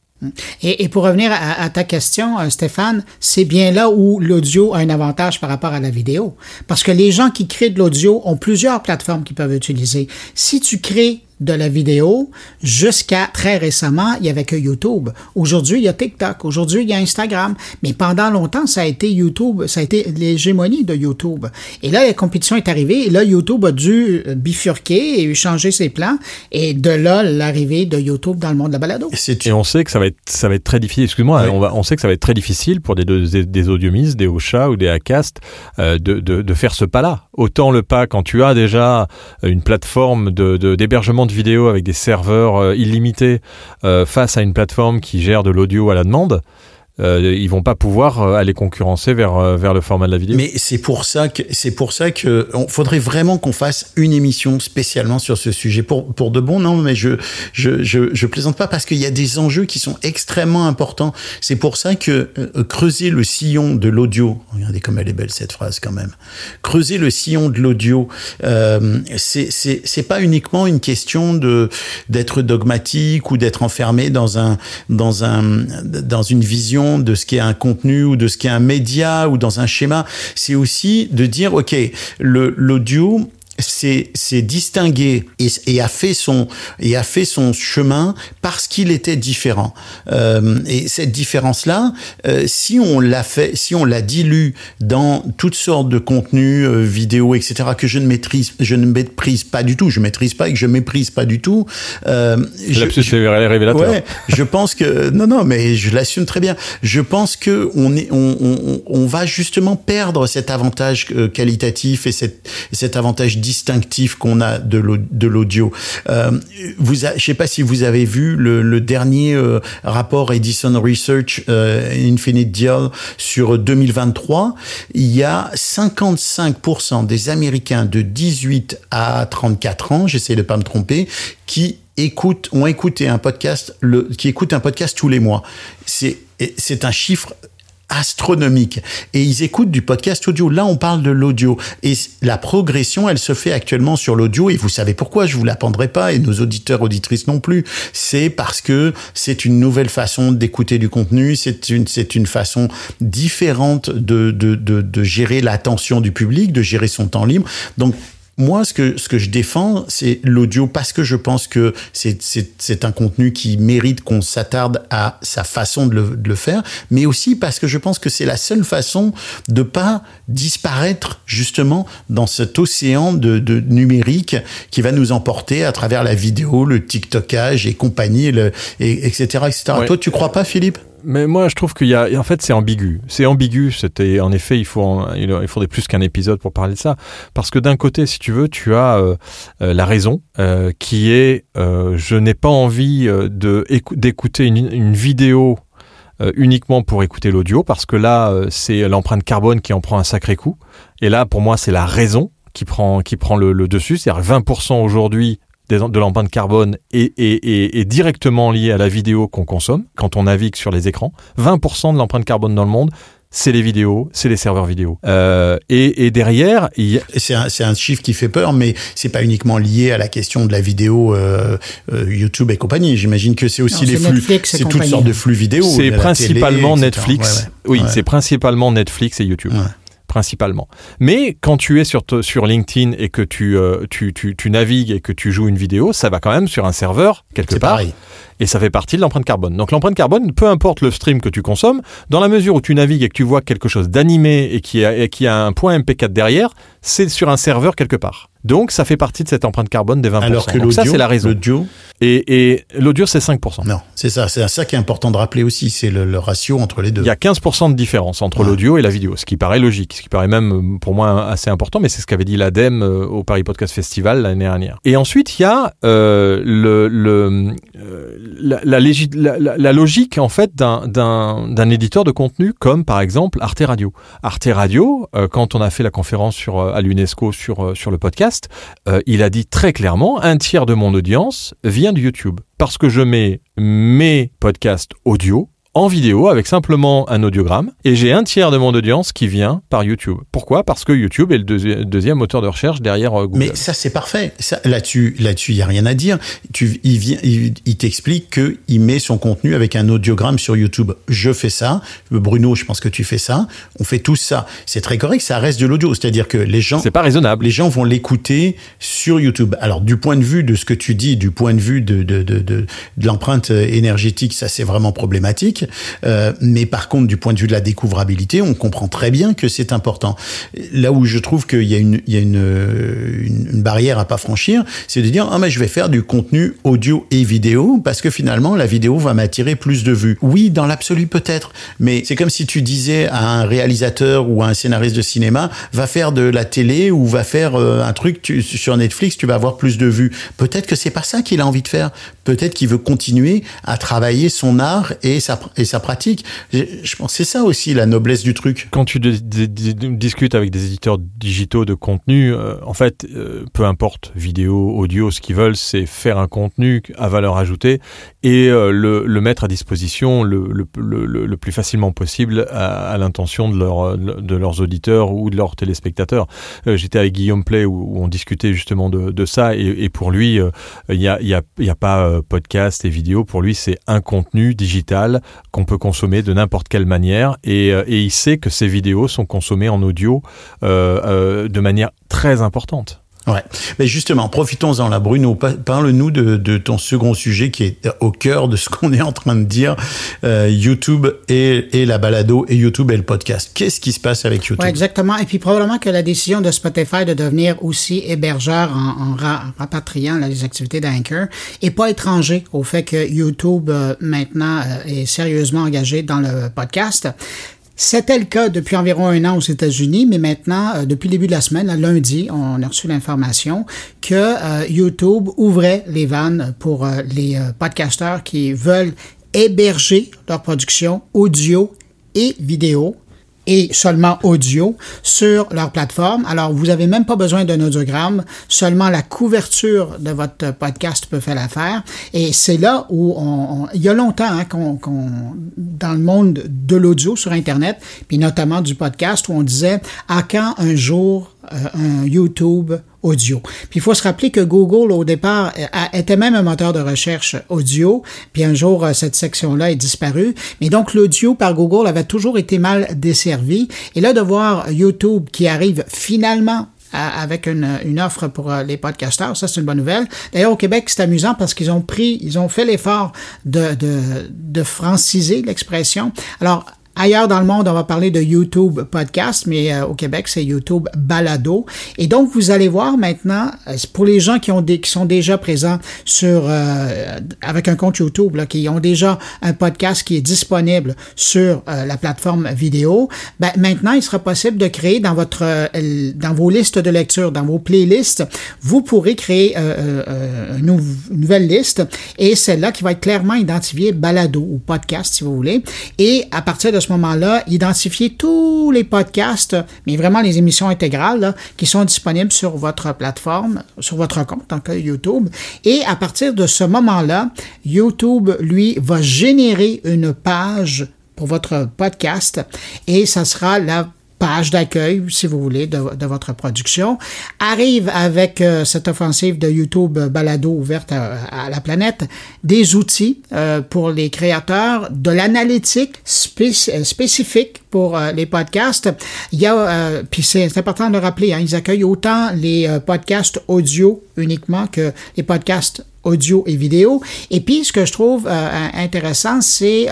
Et pour revenir à ta question, Stéphane, c'est bien là où l'audio a un avantage par rapport à la vidéo. Parce que les gens qui créent de l'audio ont plusieurs plateformes qu'ils peuvent utiliser. Si tu crées de la vidéo, jusqu'à très récemment, il n'y avait que YouTube. Aujourd'hui, il y a TikTok. Aujourd'hui, il y a Instagram. Mais pendant longtemps, ça a été YouTube. Ça a été l'hégémonie de YouTube. Et là, la compétition est arrivée. Et là, YouTube a dû bifurquer et changer ses plans. Et de là, l'arrivée de YouTube dans le monde de la balado. Et on sait que ça va être très difficile. Excuse-moi, oui. On sait que ça va être très difficile pour des Audiomises, des Ocha ou des Acast de faire ce pas-là. Autant le pas quand tu as déjà une plateforme d'hébergement de vidéo avec des serveurs illimités face à une plateforme qui gère de l'audio à la demande, ils vont pas pouvoir aller concurrencer vers le format de la vidéo. Mais c'est pour ça que faudrait vraiment qu'on fasse une émission spécialement sur ce sujet pour de bon. Non, mais je plaisante pas, parce qu'il y a des enjeux qui sont extrêmement importants. C'est pour ça que creuser le sillon de l'audio, regardez comme elle est belle cette phrase quand même. Creuser le sillon de l'audio, c'est pas uniquement une question d'être dogmatique ou d'être enfermé dans une vision de ce qu'est un contenu ou de ce qu'est un média ou dans un schéma. C'est aussi de dire, OK, l'audio s'est distingué et a fait son chemin parce qu'il était différent. Et cette différence-là, si on la dilue dans toutes sortes de contenus, vidéos, etc., que je ne maîtrise pas du tout. Révélateur. Ouais, je pense que non, mais je l'assume très bien. Je pense que on va justement perdre cet avantage qualitatif et cet avantage distinctif qu'on a de l'audio. Je sais pas si vous avez vu le dernier rapport Edison Research Infinite Deal sur 2023. Il y a 55% des Américains de 18 à 34 ans, j'essaie de pas me tromper, qui écoutent un podcast tous les mois. C'est un chiffre astronomique. Et ils écoutent du podcast audio. Là, on parle de l'audio. Et la progression, elle se fait actuellement sur l'audio. Et vous savez pourquoi, je vous l'apprendrai pas, et nos auditeurs, auditrices non plus. C'est parce que c'est une nouvelle façon d'écouter du contenu. C'est une façon différente de gérer l'attention du public, de gérer son temps libre. Donc, moi, ce que je défends, c'est l'audio, parce que je pense que c'est un contenu qui mérite qu'on s'attarde à sa façon de le faire, mais aussi parce que je pense que c'est la seule façon de pas disparaître justement dans cet océan de numérique qui va nous emporter à travers la vidéo, le TikTokage et compagnie, etc. Ouais. Toi, tu crois pas, Philippe ? Mais moi, je trouve en fait, c'est ambigu. C'est ambigu. C'était, en effet, il faudrait plus qu'un épisode pour parler de ça. Parce que d'un côté, si tu veux, tu as la raison qui est je n'ai pas envie d'écouter une vidéo uniquement pour écouter l'audio, parce que là, c'est l'empreinte carbone qui en prend un sacré coup. Et là, pour moi, c'est la raison qui prend le dessus. C'est-à-dire 20% aujourd'hui de l'empreinte carbone est directement liée à la vidéo qu'on consomme quand on navigue sur les écrans. 20% de l'empreinte carbone dans le monde, c'est les vidéos, c'est les serveurs vidéo. Et derrière... C'est un chiffre qui fait peur, mais c'est pas uniquement lié à la question de la vidéo YouTube et compagnie. J'imagine que c'est aussi les flux, Netflix, c'est toutes sortes de flux vidéo. C'est principalement télé, Netflix. Ouais. Oui, c'est principalement Netflix et YouTube. Ouais. Principalement. Mais quand tu es sur LinkedIn et que tu navigues et que tu joues une vidéo, ça va quand même sur un serveur quelque part. C'est pareil. Et ça fait partie de l'empreinte carbone. Donc l'empreinte carbone, peu importe le stream que tu consommes, dans la mesure où tu navigues et que tu vois quelque chose d'animé et qui a un point MP4 derrière, c'est sur un serveur quelque part. Donc ça fait partie de cette empreinte carbone des 20%. Alors que donc ça, c'est la raison. L'audio... Et l'audio, c'est 5%. Non, c'est ça. C'est ça qui est important de rappeler aussi. C'est le ratio entre les deux. Il y a 15% de différence entre l'audio et la vidéo, ce qui paraît logique, ce qui paraît même pour moi assez important, mais c'est ce qu'avait dit l'ADEME au Paris Podcast Festival l'année dernière. Et ensuite, il y a la logique en fait d'un éditeur de contenu comme par exemple Arte Radio. Arte Radio, quand on a fait la conférence à l'UNESCO sur le podcast, il a dit très clairement, un tiers de mon audience vient de YouTube parce que je mets mes podcasts audio en vidéo avec simplement un audiogramme et j'ai un tiers de mon audience qui vient par YouTube. Pourquoi ? Parce que YouTube est le deuxième moteur de recherche derrière Google. Mais ça, c'est parfait. Ça, là-dessus, il n'y a rien à dire. Il t'explique qu'il met son contenu avec un audiogramme sur YouTube. Je fais ça. Bruno, je pense que tu fais ça. On fait tous ça. C'est très correct. Ça reste de l'audio. C'est-à-dire que les gens... C'est pas raisonnable. Les gens vont l'écouter sur YouTube. Alors, du point de vue de ce que tu dis, du point de vue de l'empreinte énergétique, ça, c'est vraiment problématique. Mais par contre, du point de vue de la découvrabilité, on comprend très bien que c'est important. Là où je trouve qu'il y a une barrière à pas franchir, c'est de dire « Ah, mais je vais faire du contenu audio et vidéo parce que finalement, la vidéo va m'attirer plus de vues. » Oui, dans l'absolu peut-être, mais c'est comme si tu disais à un réalisateur ou à un scénariste de cinéma « Va faire de la télé ou va faire un truc sur Netflix, tu vas avoir plus de vues. » Peut-être que c'est pas ça qu'il a envie de faire. Peut-être qu'il veut continuer à travailler son art et sa pratique. Je pense que c'est ça aussi la noblesse du truc. Quand tu discutes avec des éditeurs digitaux de contenu, en fait, peu importe, vidéo, audio, ce qu'ils veulent, c'est faire un contenu à valeur ajoutée et le mettre à disposition le plus facilement possible à l'intention de leurs auditeurs ou de leurs téléspectateurs. J'étais avec Guillaume Play où on discutait justement de ça et pour lui, il n'y a pas podcast et vidéo. Pour lui, c'est un contenu digital qu'on peut consommer de n'importe quelle manière et il sait que ces vidéos sont consommées en audio de manière très importante. Ouais, mais justement, profitons-en là, Bruno. Parle-nous de ton second sujet qui est au cœur de ce qu'on est en train de dire, YouTube et la balado et YouTube et le podcast. Qu'est-ce qui se passe avec YouTube ? Ouais, exactement. Et puis probablement que la décision de Spotify de devenir aussi hébergeur en rapatriant là, les activités d'Anchor est pas étranger au fait que YouTube maintenant est sérieusement engagé dans le podcast. C'était le cas depuis environ un an aux États-Unis, mais maintenant, depuis le début de la semaine, là, lundi, on a reçu l'information que YouTube ouvrait les vannes pour les podcasteurs qui veulent héberger leur production audio et vidéo et seulement audio sur leur plateforme. Alors, vous n'avez même pas besoin d'un audiogramme, seulement la couverture de votre podcast peut faire l'affaire. Et c'est là où il y a longtemps qu'on dans le monde de l'audio sur Internet, puis notamment du podcast, où on disait « À quand un jour un YouTube ?» audio. Puis il faut se rappeler que Google, au départ, était même un moteur de recherche audio, puis un jour, cette section-là est disparue. Mais donc, l'audio par Google avait toujours été mal desservi. Et là, de voir YouTube qui arrive finalement avec une offre pour les podcasteurs, ça, c'est une bonne nouvelle. D'ailleurs, au Québec, c'est amusant parce qu'ils ont fait l'effort de franciser l'expression. Alors, ailleurs dans le monde, on va parler de YouTube Podcast, mais au Québec, c'est YouTube Balado. Et donc, vous allez voir maintenant, pour les gens qui sont déjà présents avec un compte YouTube, là, qui ont déjà un podcast qui est disponible sur la plateforme vidéo, ben, maintenant, il sera possible de créer dans vos listes de lecture, dans vos playlists, vous pourrez créer une nouvelle liste et celle-là qui va être clairement identifiée Balado ou Podcast, si vous voulez. Et à partir de ce moment-là, identifier tous les podcasts, mais vraiment les émissions intégrales là, qui sont disponibles sur votre plateforme, sur votre compte, en cas YouTube. Et à partir de ce moment-là, YouTube, lui, va générer une page pour votre podcast et ça sera la page d'accueil, si vous voulez, de votre production, arrive avec cette offensive de YouTube Balado ouverte à la planète, des outils pour les créateurs, de l'analytique spécifique pour les podcasts. Il y a, puis c'est important de le rappeler, hein, ils accueillent autant les podcasts audio uniquement que les podcasts audio et vidéo. Et puis, ce que je trouve intéressant, c'est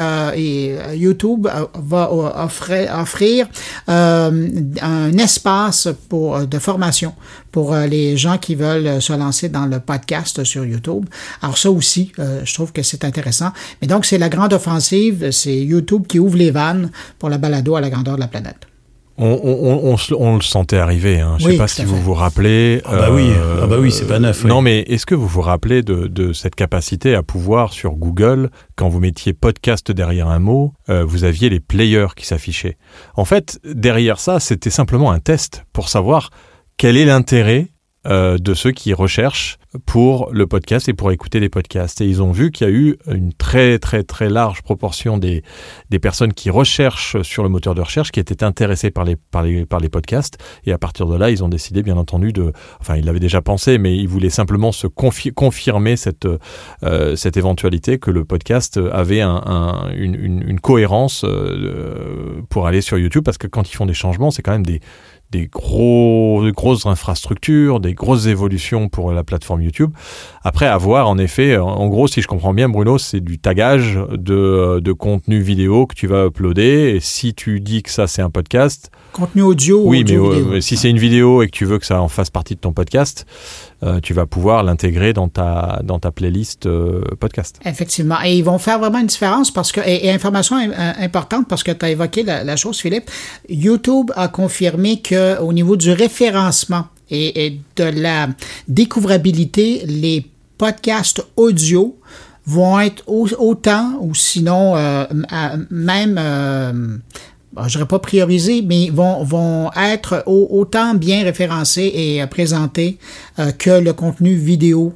YouTube va offrir un espace de formation pour les gens qui veulent se lancer dans le podcast sur YouTube. Alors ça aussi, je trouve que c'est intéressant. Mais donc, c'est la grande offensive, c'est YouTube qui ouvre les vannes pour la balado à la grandeur de la planète. On le sentait arriver. Hein. Je sais pas si vous vous rappelez. Ah bah oui, c'est pas neuf. Non, mais est-ce que vous vous rappelez de cette capacité à pouvoir sur Google, quand vous mettiez podcast derrière un mot, vous aviez les players qui s'affichaient. En fait, derrière ça, c'était simplement un test pour savoir quel est l'intérêt de ceux qui recherchent pour le podcast et pour écouter des podcasts. Et ils ont vu qu'il y a eu une très très très large proportion des personnes qui recherchent sur le moteur de recherche qui étaient intéressées par les podcasts. Et à partir de là, ils ont décidé, bien entendu, enfin ils l'avaient déjà pensé, mais ils voulaient simplement se confirmer cette éventualité que le podcast avait une cohérence pour aller sur YouTube, parce que quand ils font des changements, c'est quand même des grosses infrastructures, des grosses évolutions pour la plateforme YouTube. Après, à voir, en effet, en gros, si je comprends bien, Bruno, c'est du tagage de contenu vidéo que tu vas uploader. Et si tu dis que ça, c'est un podcast... Contenu audio, oui, audio, mais vidéo. Si c'est une vidéo et que tu veux que ça en fasse partie de ton podcast, tu vas pouvoir l'intégrer dans ta playlist podcast. Effectivement. Et ils vont faire vraiment une différence parce que, et information importante parce que tu as évoqué la chose, Philippe, YouTube a confirmé qu'au niveau du référencement et de la découvrabilité, les podcasts audio vont être autant ou sinon même... je dirais pas priorisés, mais vont être autant bien référencés et présentés que le contenu vidéo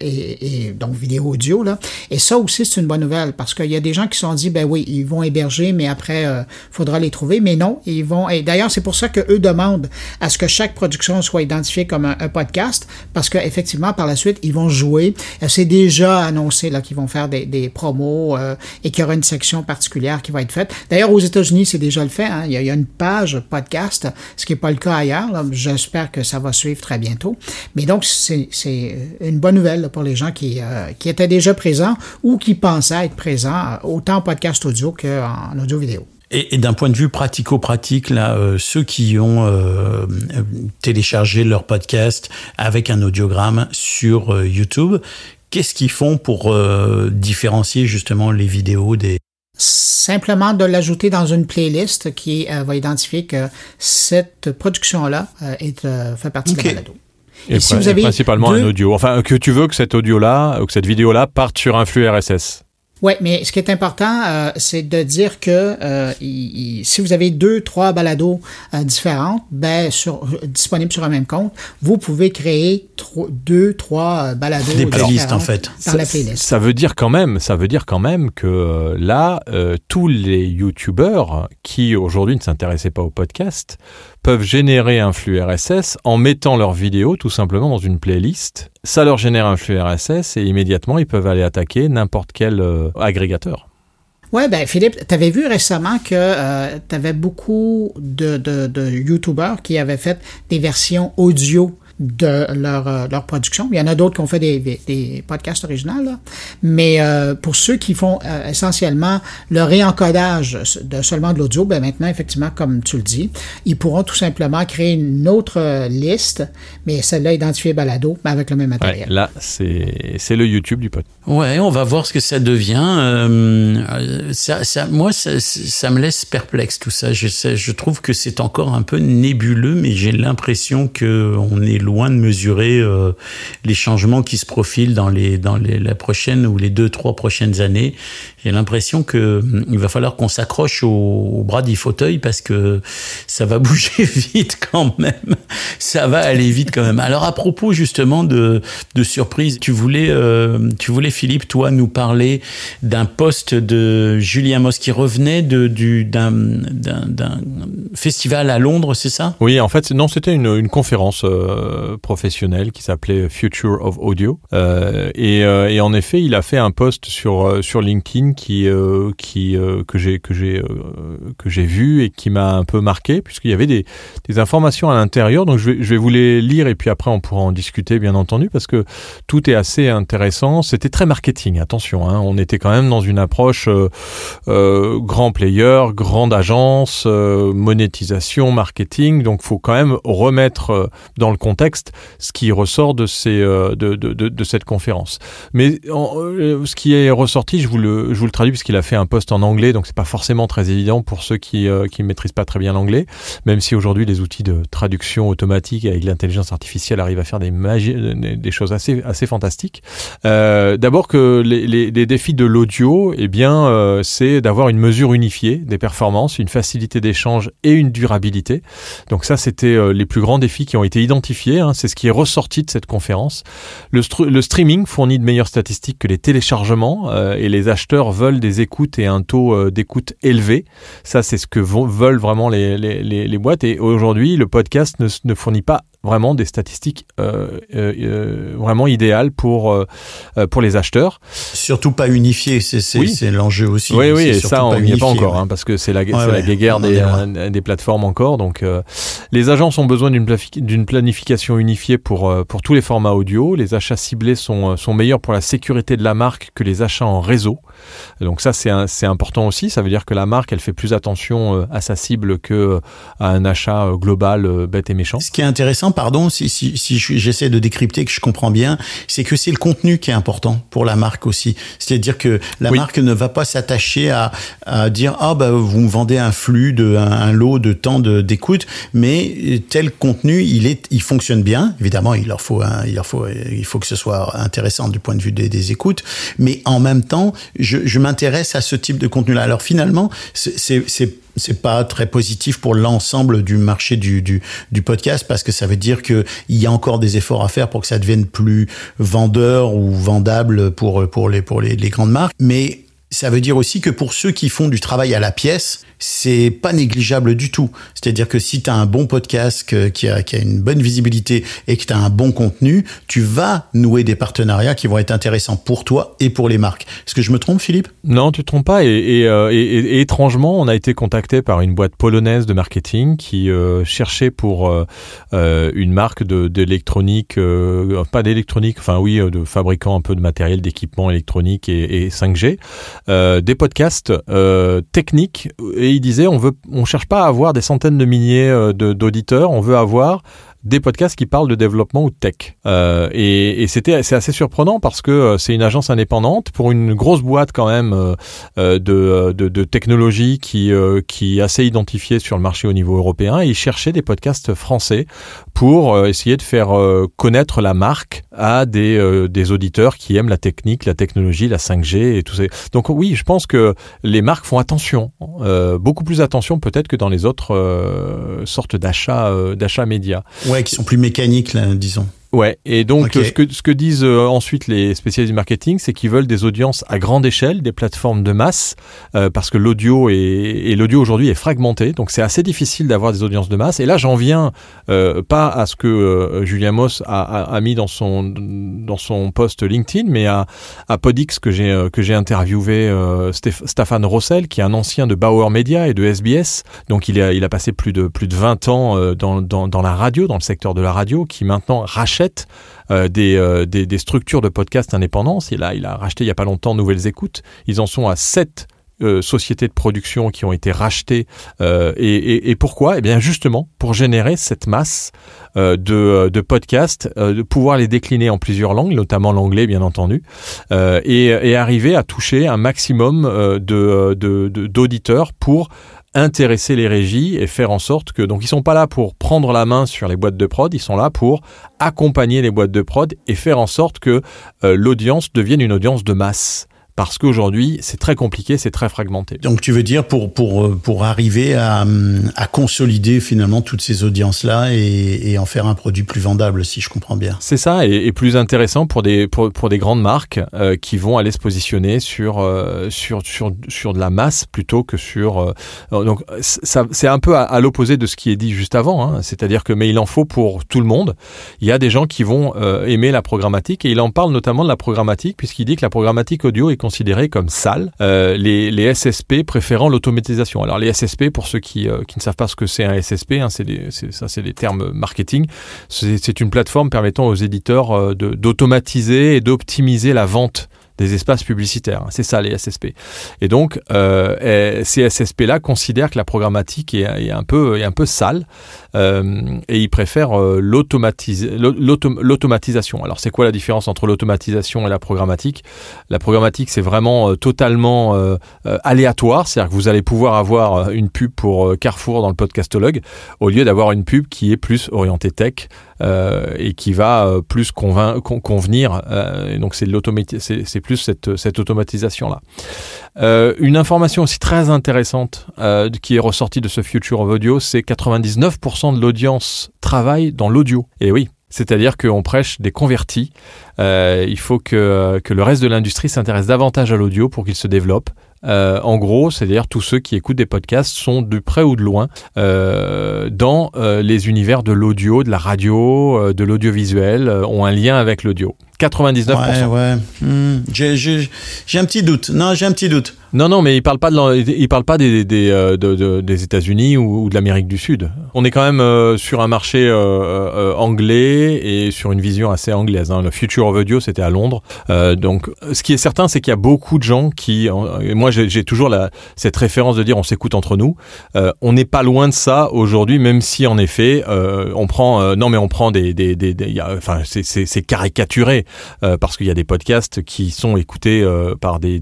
et donc vidéo audio là. Et ça aussi c'est une bonne nouvelle parce qu'il y a des gens qui se sont dit ben oui ils vont héberger mais après faudra les trouver, mais non ils vont, et d'ailleurs c'est pour ça que eux demandent à ce que chaque production soit identifiée comme un podcast, parce que effectivement par la suite ils vont jouer, c'est déjà annoncé là qu'ils vont faire des promos et qu'il y aura une section particulière qui va être faite. D'ailleurs aux États-Unis c'est déjà le fait, hein. Il y a une page podcast, ce qui n'est pas le cas ailleurs. Là. J'espère que ça va suivre très bientôt. Mais donc, c'est une bonne nouvelle là, pour les gens qui étaient déjà présents ou qui pensaient être présents, autant en podcast audio qu'en audio vidéo. Et d'un point de vue pratico-pratique, là, ceux qui ont téléchargé leur podcast avec un audiogramme sur YouTube, qu'est-ce qu'ils font pour différencier justement les vidéos des... Simplement de l'ajouter dans une playlist qui va identifier que cette production-là fait partie de la balado. Et si vous avez principalement un audio. Enfin, que tu veux que cet audio-là ou que cette vidéo-là parte sur un flux RSS. Oui, mais ce qui est important, c'est de dire que si vous avez 2-3 balados différentes, ben disponibles sur un même compte, vous pouvez créer 2-3 balados des playlists en fait. Dans la playlist. Ça veut dire quand même que là, tous les YouTubeurs qui aujourd'hui ne s'intéressaient pas au podcast peuvent générer un flux RSS en mettant leurs vidéos tout simplement dans une playlist. Ça leur génère un flux RSS et immédiatement, ils peuvent aller attaquer n'importe quel agrégateur. Oui, bien Philippe, tu avais vu récemment que tu avais beaucoup de YouTubers qui avaient fait des versions audio de leur production. Il y en a d'autres qui ont fait des podcasts originaux, là. Mais pour ceux qui font essentiellement le réencodage de seulement de l'audio, ben maintenant, effectivement, comme tu le dis, ils pourront tout simplement créer une autre liste, mais celle-là identifiée balado, mais avec le même matériel. Ouais, là, c'est le YouTube du podcast. Ouais, on va voir ce que ça devient. Ça me laisse perplexe, tout ça. Je trouve que c'est encore un peu nébuleux, mais j'ai l'impression qu'on est loin de mesurer les changements qui se profilent dans la prochaine ou les 2-3 prochaines années. J'ai l'impression qu'il va falloir qu'on s'accroche au bras des fauteuils parce que ça va bouger vite quand même. Ça va aller vite quand même. Alors à propos justement de surprise, tu voulais Philippe, toi, nous parler d'un post de Julien Moss qui revenait d'un festival à Londres, c'est ça? Oui, en fait, non, c'était une conférence professionnel qui s'appelait Future of Audio et en effet il a fait un post sur LinkedIn que j'ai vu et qui m'a un peu marqué puisqu'il y avait des informations à l'intérieur, donc je vais vous les lire et puis après on pourra en discuter bien entendu parce que tout est assez intéressant. C'était très marketing, attention hein, on était quand même dans une approche grand player, grande agence, monétisation, marketing, donc faut quand même remettre dans le contexte texte ce qui ressort de cette conférence. Mais ce qui est ressorti, je vous le traduis parce qu'il a fait un post en anglais, donc c'est pas forcément très évident pour ceux qui ne maîtrisent pas très bien l'anglais, même si aujourd'hui les outils de traduction automatique avec l'intelligence artificielle arrivent à faire des choses assez fantastiques. D'abord que les défis de l'audio, eh bien, c'est d'avoir une mesure unifiée des performances, une facilité d'échange et une durabilité. Donc ça, c'était les plus grands défis qui ont été identifiés, hein. C'est ce qui est ressorti de cette conférence. Le streaming fournit de meilleures statistiques que les téléchargements et les acheteurs veulent des écoutes et un taux d'écoute élevé. Ça, c'est ce que veulent vraiment les boîtes. Et aujourd'hui, le podcast ne fournit pas vraiment des statistiques vraiment idéales pour les acheteurs. Surtout pas unifié, c'est l'enjeu aussi. Oui, et ça, on n'y est pas encore, hein, parce que c'est la guéguerre des plateformes encore. Donc, les agences ont besoin d'une planification unifiée pour tous les formats audio. Les achats ciblés sont meilleurs pour la sécurité de la marque que les achats en réseau. Donc ça, c'est important aussi. Ça veut dire que la marque, elle fait plus attention à sa cible qu'à un achat global bête et méchant. Ce qui est intéressant, pardon, si j'essaie de décrypter, que je comprends bien, c'est que c'est le contenu qui est important pour la marque aussi. C'est-à-dire que la marque ne va pas s'attacher à dire « Ah, bah, vous me vendez un flux, un lot de temps d'écoute », mais tel contenu, il fonctionne bien. Évidemment, il faut que ce soit intéressant du point de vue des écoutes, mais en même temps, je m'intéresse à ce type de contenu-là. Alors finalement, c'est pas très positif pour l'ensemble du marché du podcast, parce que ça veut dire que il y a encore des efforts à faire pour que ça devienne plus vendeur ou vendable pour les grandes marques. Mais ça veut dire aussi que pour ceux qui font du travail à la pièce, c'est pas négligeable du tout. C'est-à-dire que si t'as un bon podcast qui a une bonne visibilité et que t'as un bon contenu, tu vas nouer des partenariats qui vont être intéressants pour toi et pour les marques. Est-ce que je me trompe, Philippe ? Non, tu te trompes pas. Et étrangement, on a été contacté par une boîte polonaise de marketing qui cherchait pour une marque de fabricant un peu de matériel, d'équipement électronique et 5G. Des podcasts techniques, et il disait on cherche pas à avoir des centaines de milliers d'auditeurs, on veut avoir des podcasts qui parlent de développement ou de tech. C'est assez surprenant parce que c'est une agence indépendante pour une grosse boîte quand même de technologie qui est assez identifiée sur le marché au niveau européen, et ils cherchaient des podcasts français pour essayer de faire connaître la marque à des auditeurs qui aiment la technique, la technologie, la 5G et tout ça. Donc oui, je pense que les marques font attention, beaucoup plus attention peut-être que dans les autres sortes d'achats médias. Ouais, qui sont plus mécaniques, là, disons. Ouais, et donc okay. ce que disent ensuite les spécialistes du marketing, c'est qu'ils veulent des audiences à grande échelle, des plateformes de masse, parce que l'audio aujourd'hui est fragmenté, donc c'est assez difficile d'avoir des audiences de masse. Et là, j'en viens pas à ce que Julien Moss a mis dans son post LinkedIn, mais à Podix que j'ai interviewé Stéphane Rossel, qui est un ancien de Bauer Media et de SBS, donc il a passé plus de 20 ans dans la radio, dans le secteur de la radio, qui maintenant rachète des structures de podcasts indépendants. Il a racheté il n'y a pas longtemps Nouvelles Écoutes. Ils en sont à 7 sociétés de production qui ont été rachetées. Et pourquoi ? Eh bien justement, pour générer cette masse de podcasts, de pouvoir les décliner en plusieurs langues, notamment l'anglais bien entendu, et arriver à toucher un maximum d'auditeurs pour intéresser les régies et faire en sorte que... Donc, ils ne sont pas là pour prendre la main sur les boîtes de prod, ils sont là pour accompagner les boîtes de prod et faire en sorte que l'audience devienne une audience de masse. Parce qu'aujourd'hui, c'est très compliqué, c'est très fragmenté. Donc, tu veux dire pour arriver à consolider finalement toutes ces audiences-là et en faire un produit plus vendable, si je comprends bien. C'est ça, et plus intéressant pour des grandes marques qui vont aller se positionner sur de la masse plutôt que sur... donc, ça, c'est un peu à l'opposé de ce qui est dit juste avant, hein. C'est-à-dire que mais il en faut pour tout le monde. Il y a des gens qui vont aimer la programmatique, et il en parle notamment de la programmatique, puisqu'il dit que la programmatique audio est considéré comme sale, les SSP préférant l'automatisation. Alors les SSP, pour ceux qui ne savent pas ce que c'est un SSP, hein, c'est des termes marketing, c'est une plateforme permettant aux éditeurs d'automatiser et d'optimiser la vente des espaces publicitaires. C'est ça, les SSP. Et donc, ces SSP-là considèrent que la programmatique est un peu sale et ils préfèrent l'automatisation. Alors, c'est quoi la différence entre l'automatisation et la programmatique ? La programmatique, c'est vraiment totalement aléatoire. C'est-à-dire que vous allez pouvoir avoir une pub pour Carrefour dans le Podcastologue au lieu d'avoir une pub qui est plus orientée tech et qui va plus convenir. Et donc, c'est plus cette automatisation-là. Une information aussi très intéressante qui est ressortie de ce Future of Audio, c'est 99% de l'audience travaille dans l'audio. Et oui, c'est-à-dire qu'on prêche des convertis. Il faut que le reste de l'industrie s'intéresse davantage à l'audio pour qu'il se développe. En gros, c'est-à-dire tous ceux qui écoutent des podcasts sont de près ou de loin dans les univers de l'audio, de la radio, de l'audiovisuel, ont un lien avec l'audio. 99%. Ouais. J'ai un petit doute. Non, mais il parle pas des États-Unis ou de l'Amérique du Sud. On est quand même sur un marché anglais et sur une vision assez anglaise. Le Future of Audio, c'était à Londres. Donc, ce qui est certain, c'est qu'il y a beaucoup de gens qui... Moi, j'ai toujours cette référence de dire on s'écoute entre nous. On n'est pas loin de ça aujourd'hui, même si, en effet, on prend c'est caricaturé. Parce qu'il y a des podcasts qui sont écoutés par des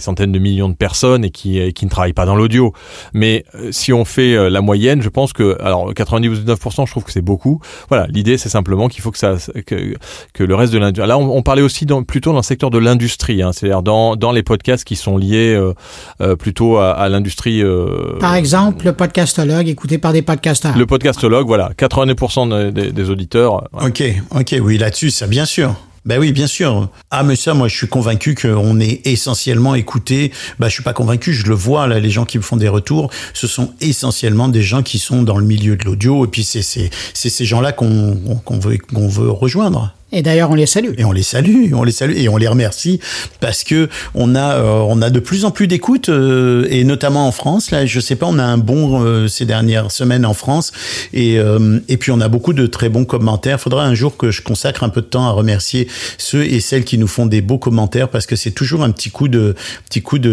centaines de millions de personnes et qui ne travaillent pas dans l'audio. Mais si on fait la moyenne, je pense que... Alors, 99%, je trouve que c'est beaucoup. Voilà, l'idée, c'est simplement qu'il faut que le reste de l'industrie... Là, on parlait aussi plutôt dans le secteur de l'industrie, c'est-à-dire dans les podcasts qui sont liés plutôt à l'industrie... Par exemple, le podcastologue, écouté par des podcasteurs. Le podcastologue, voilà, 80% des auditeurs. Ouais. OK, oui, là-dessus, ça bien sûr. Ben oui, bien sûr. Ah, mais ça, moi, je suis convaincu qu'on est essentiellement écouté. Ben, je suis pas convaincu, je le vois, là, les gens qui me font des retours, ce sont essentiellement des gens qui sont dans le milieu de l'audio, et puis c'est ces gens-là qu'on veut rejoindre. Et d'ailleurs, on les salue. Et on les remercie parce que on a de plus en plus d'écoutes et notamment en France. Là, je sais pas, on a un bon ces dernières semaines en France et puis on a beaucoup de très bons commentaires. Faudra un jour que je consacre un peu de temps à remercier ceux et celles qui nous font des beaux commentaires parce que c'est toujours un petit coup de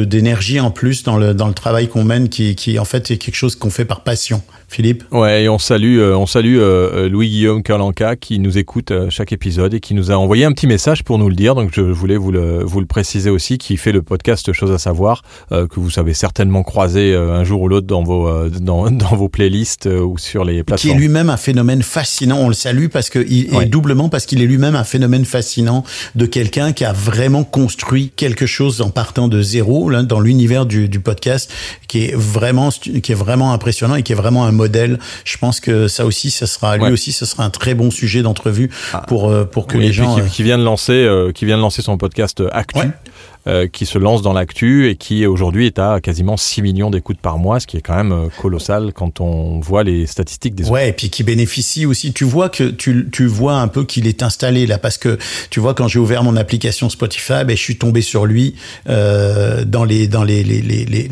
d'énergie en plus dans le travail qu'on mène qui en fait est quelque chose qu'on fait par passion. Philippe. Ouais, et on salue Louis-Guillaume Calanca qui nous écoute chaque épisode et qui nous a envoyé un petit message pour nous le dire. Donc je voulais vous le préciser aussi, qui fait le podcast Chose à savoir que vous savez certainement croiser un jour ou l'autre dans vos playlists ou sur les plateformes. Qui est lui-même un phénomène fascinant. On le salue parce que et doublement parce qu'il est lui-même un phénomène fascinant de quelqu'un qui a vraiment construit quelque chose en partant de zéro là, dans l'univers du podcast qui est vraiment impressionnant et qui est vraiment un modèle. Je pense que ça aussi, ce sera un très bon sujet d'entrevue pour que les gens qui vient de lancer son podcast Actu. Ouais. Qui se lance dans l'actu et qui aujourd'hui est à quasiment 6 millions d'écoutes par mois, ce qui est quand même colossal quand on voit les statistiques des autres. Ouais, et puis qui bénéficie aussi. Tu vois que tu vois un peu qu'il est installé là, parce que tu vois quand j'ai ouvert mon application Spotify, ben je suis tombé sur lui dans les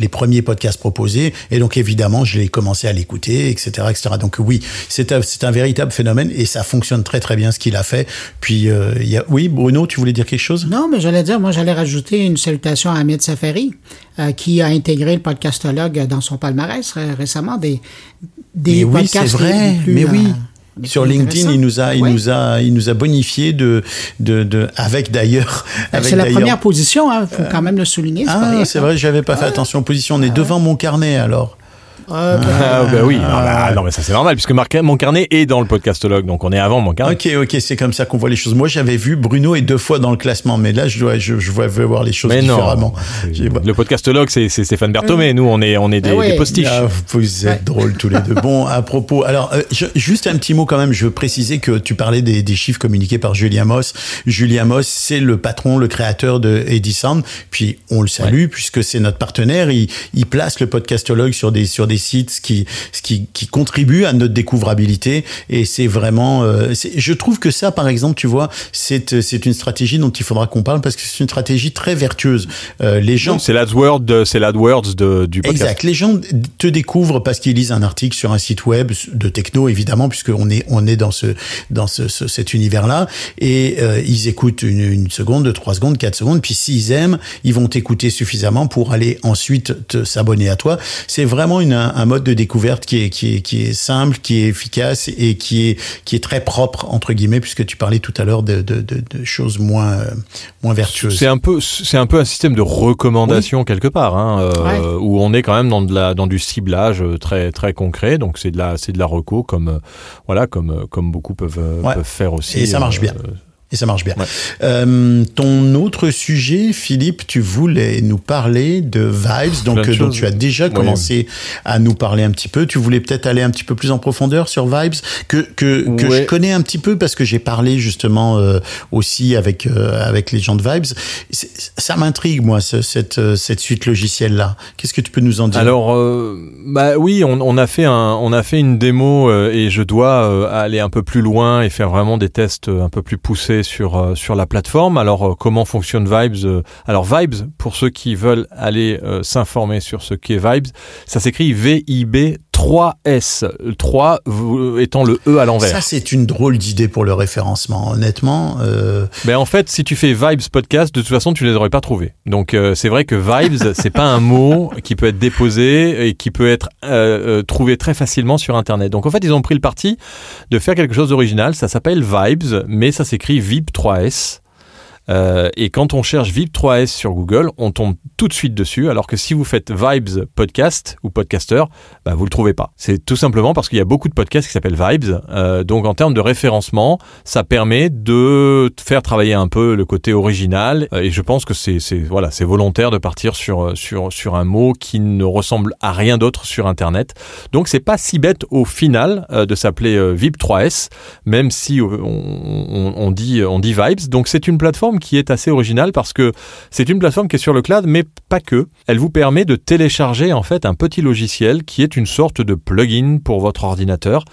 premiers podcasts proposés, et donc évidemment je l'ai commencé à l'écouter, etc. Donc oui, c'est un véritable phénomène et ça fonctionne très très bien ce qu'il a fait. Puis oui, Bruno, tu voulais dire quelque chose ? Non, mais j'allais rajouter une salutation à Hamid Safari, qui a intégré le podcastologue dans son palmarès récemment, des mais podcasts. Oui, c'est vrai, mais oui. Sur LinkedIn, il nous a bonifié de avec d'ailleurs. C'est la première position, il faut quand même le souligner. C'est vrai, j'avais pas fait attention aux positions. On est devant Mon Carnet alors. Oui. Non, mais ça c'est normal puisque Mon Carnet est dans le podcastologue, donc on est avant Mon Carnet. Ok, c'est comme ça qu'on voit les choses. Moi, j'avais vu Bruno est 2 fois dans le classement, mais là, je veux voir les choses différemment. Le podcastologue, c'est Stéphane Berthomet. Nous, on est des postiches. Ah, vous êtes drôles tous les deux. Bon, à propos, alors juste un petit mot quand même. Je veux préciser que tu parlais des chiffres communiqués par Julien Moss. Julien Moss, c'est le patron, le créateur de Eddy Sound. Puis on le salue puisque c'est notre partenaire. Il place le podcastologue sur des sites, ce qui contribue à notre découvrabilité. Et c'est vraiment... je trouve que ça, par exemple, tu vois, c'est une stratégie dont il faudra qu'on parle parce que c'est une stratégie très vertueuse. Les gens... Donc, c'est l'AdWords du podcast. Exact. Les gens te découvrent parce qu'ils lisent un article sur un site web de techno, évidemment, puisqu'on est dans cet univers-là. Et ils écoutent une seconde, 2, 3 secondes, 4 secondes. Puis s'ils aiment, ils vont t'écouter suffisamment pour aller ensuite te s'abonner à toi. C'est vraiment un mode de découverte qui est simple, qui est efficace et qui est très propre, entre guillemets, puisque tu parlais tout à l'heure de choses moins vertueuses. C'est un peu un système de recommandation, oui, quelque part, hein, ouais, où on est quand même dans du ciblage très très concret. Donc c'est de la reco comme beaucoup peuvent faire aussi. Et ça marche bien. Ouais. Ton autre sujet, Philippe, tu voulais nous parler de VIB3S, dont tu as déjà commencé à nous parler un petit peu. Tu voulais peut-être aller un petit peu plus en profondeur sur VIB3S, que je connais un petit peu parce que j'ai parlé justement aussi avec les gens de VIB3S. Ça m'intrigue, moi, cette suite logicielle-là. Qu'est-ce que tu peux nous en dire ? Alors, on a fait une démo et je dois aller un peu plus loin et faire vraiment des tests un peu plus poussés sur la plateforme. Alors comment fonctionne VIB3S ? Alors VIB3S, pour ceux qui veulent aller s'informer sur ce qu'est VIB3S, ça s'écrit VIB3S, 3 étant le E à l'envers. Ça, c'est une drôle d'idée pour le référencement, honnêtement. Ben, en fait, si tu fais VIB3S podcast, de toute façon, tu ne les aurais pas trouvés. Donc, c'est vrai que VIB3S, c'est pas un mot qui peut être déposé et qui peut être trouvé très facilement sur Internet. Donc, en fait, ils ont pris le parti de faire quelque chose d'original. Ça s'appelle VIB3S, mais ça s'écrit VIB3S. Et quand on cherche VIB3S sur Google, on tombe tout de suite dessus, alors que si vous faites VIBS Podcast ou Podcaster, bah vous le trouvez pas. C'est tout simplement parce qu'il y a beaucoup de podcasts qui s'appellent VIBS. Donc en termes de référencement, ça permet de faire travailler un peu le côté original. Et je pense que c'est volontaire de partir sur un mot qui ne ressemble à rien d'autre sur Internet. Donc c'est pas si bête au final de s'appeler VIB3S, même si on dit VIBS. Donc c'est une plateforme qui est assez originale parce que c'est une plateforme qui est sur le cloud, mais pas que. Elle vous permet de télécharger en fait un petit logiciel qui est une sorte de plugin pour votre ordinateur.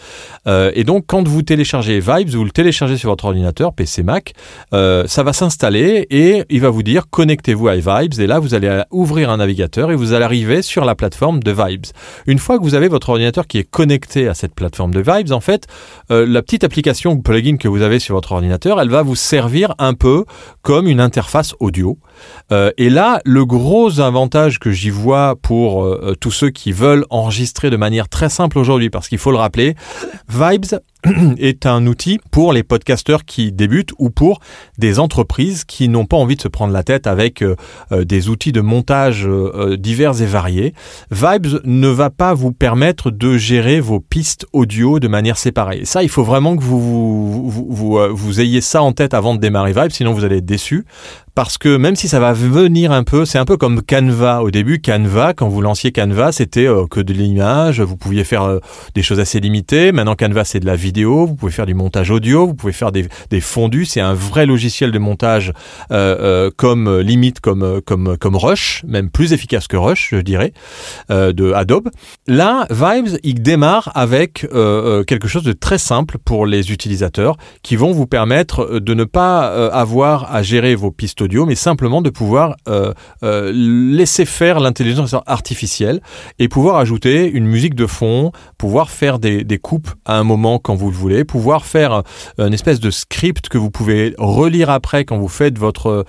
Et donc, quand vous téléchargez VIB3S, vous le téléchargez sur votre ordinateur, PC, Mac, ça va s'installer et il va vous dire « Connectez-vous à VIB3S » et là, vous allez ouvrir un navigateur et vous allez arriver sur la plateforme de VIB3S. Une fois que vous avez votre ordinateur qui est connecté à cette plateforme de VIB3S, en fait, la petite application ou plugin que vous avez sur votre ordinateur, elle va vous servir un peu comme une interface audio. Et là, le gros avantage que j'y vois pour tous ceux qui veulent enregistrer de manière très simple aujourd'hui, parce qu'il faut le rappeler, VIB3S est un outil pour les podcasteurs qui débutent ou pour des entreprises qui n'ont pas envie de se prendre la tête avec des outils de montage divers et variés. VIB3S ne va pas vous permettre de gérer vos pistes audio de manière séparée. Ça, il faut vraiment que vous ayez ça en tête avant de démarrer VIB3S, sinon vous allez être déçus. Parce que même si ça va venir un peu, c'est un peu comme Canva. Au début, Canva, quand vous lanciez Canva, c'était que de l'image, vous pouviez faire des choses assez limitées. Maintenant, Canva, c'est de la vidéo, vous pouvez faire du montage audio, vous pouvez faire des fondus. C'est un vrai logiciel de montage comme Rush, même plus efficace que Rush, je dirais, de Adobe. Là, VIB3S, il démarre avec quelque chose de très simple pour les utilisateurs qui vont vous permettre de ne pas avoir à gérer vos pistes audio, mais simplement de pouvoir laisser faire l'intelligence artificielle et pouvoir ajouter une musique de fond, pouvoir faire des coupes à un moment quand vous le voulez, pouvoir faire une espèce de script que vous pouvez relire après quand vous faites votre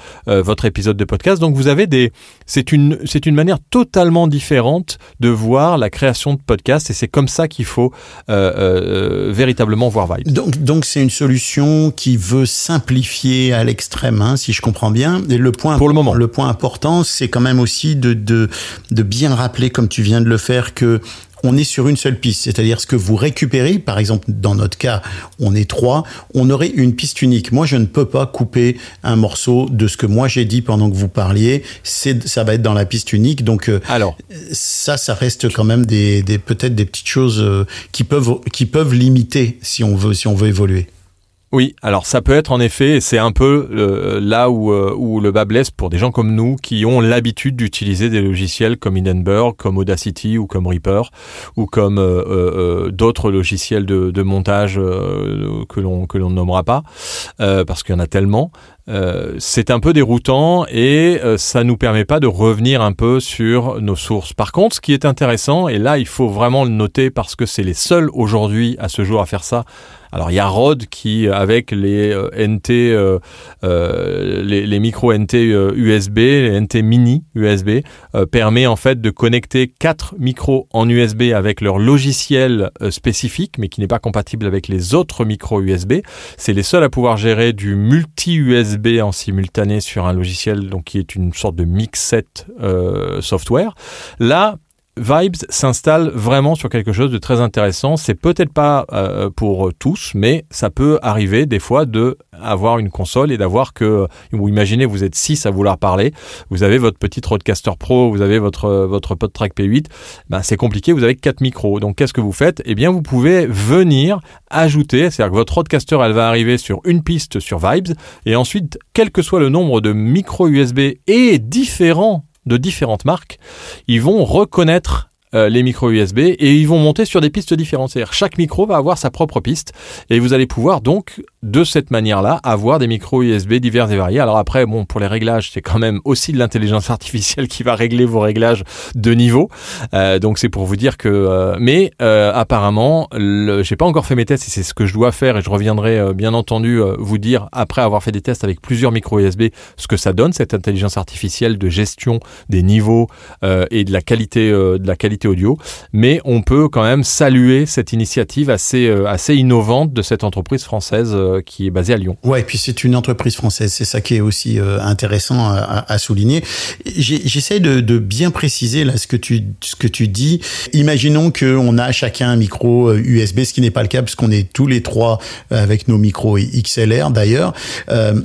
épisode de podcast. Donc vous avez c'est une manière totalement différente de voir la création de podcast et c'est comme ça qu'il faut véritablement voir VIB3S. Donc c'est une solution qui veut simplifier à l'extrême, hein, si je comprends bien. Et le point, pour le moment, le point important, c'est quand même aussi de bien rappeler, comme tu viens de le faire, que on est sur une seule piste, c'est-à-dire ce que vous récupérez, par exemple dans notre cas, on est 3, on aurait une piste unique. Moi, je ne peux pas couper un morceau de ce que moi j'ai dit pendant que vous parliez, ça va être dans la piste unique, donc alors, ça reste quand même peut-être des petites choses qui peuvent limiter si on veut évoluer. Oui, alors ça peut être en effet, et c'est un peu là où le bât blesse pour des gens comme nous qui ont l'habitude d'utiliser des logiciels comme Hindenburg, comme Audacity ou comme Reaper ou comme d'autres logiciels de montage que l'on ne nommera pas parce qu'il y en a tellement. C'est un peu déroutant et ça nous permet pas de revenir un peu sur nos sources. Par contre, ce qui est intéressant, et là il faut vraiment le noter parce que c'est les seuls aujourd'hui à ce jour à faire ça. Alors il y a Rode qui, avec les NT, les micro NT USB, les NT mini USB, permet en fait de connecter 4 micros en USB avec leur logiciel spécifique, mais qui n'est pas compatible avec les autres micros USB. C'est les seuls à pouvoir gérer du multi-USB en simultané sur un logiciel, donc qui est une sorte de mix-set software. Là, VIB3S s'installe vraiment sur quelque chose de très intéressant. C'est peut-être pas pour tous, mais ça peut arriver des fois d'avoir une console et d'avoir que... Vous imaginez, vous êtes 6 à vouloir parler, vous avez votre petit Rodecaster Pro, vous avez votre PodTrack P8, ben, c'est compliqué, vous avez 4 micros. Donc qu'est-ce que vous faites ? Eh bien, vous pouvez venir ajouter, c'est-à-dire que votre Rodecaster, elle va arriver sur une piste sur VIB3S, et ensuite, quel que soit le nombre de micros USB et de différentes marques, ils vont reconnaître les micros USB et ils vont monter sur des pistes différentes. C'est-à-dire chaque micro va avoir sa propre piste et vous allez pouvoir donc de cette manière-là avoir des micros USB divers et variés. Alors après, bon, pour les réglages, c'est quand même aussi de l'intelligence artificielle qui va régler vos réglages de niveau. Donc c'est pour vous dire que... mais apparemment, j'ai pas encore fait mes tests et c'est ce que je dois faire et je reviendrai bien entendu vous dire après avoir fait des tests avec plusieurs micros USB ce que ça donne, cette intelligence artificielle de gestion des niveaux et de la qualité audio. Mais on peut quand même saluer cette initiative assez innovante de cette entreprise française qui est basée à Lyon. Ouais, et puis c'est une entreprise française, c'est ça qui est aussi intéressant à souligner. J'essaie de bien préciser là ce que tu dis. Imaginons qu'on a chacun un micro USB, ce qui n'est pas le cas parce qu'on est tous les trois avec nos micros XLR d'ailleurs.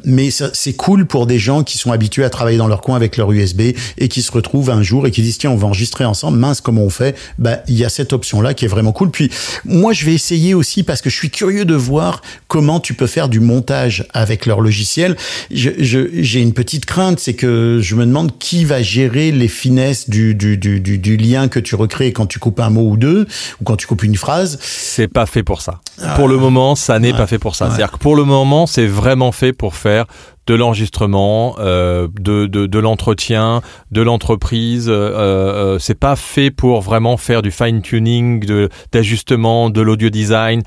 Mais ça, c'est cool pour des gens qui sont habitués à travailler dans leur coin avec leur USB et qui se retrouvent un jour et qui disent tiens, on va enregistrer ensemble, mince comment on fait. Bah, il y a cette option là qui est vraiment cool. Puis moi je vais essayer aussi parce que je suis curieux de voir comment tu peux faire du montage avec leur logiciel. J'ai une petite crainte, c'est que je me demande qui va gérer les finesses du lien que tu recrées quand tu coupes un mot ou deux, ou quand tu coupes une phrase. C'est pas fait pour ça. Pour le moment, ça n'est pas fait pour ça. C'est-à-dire que pour le moment, c'est vraiment fait pour faire de l'enregistrement, de l'entretien, de l'entreprise. C'est pas fait pour vraiment faire du fine-tuning, d'ajustement, de l'audio design.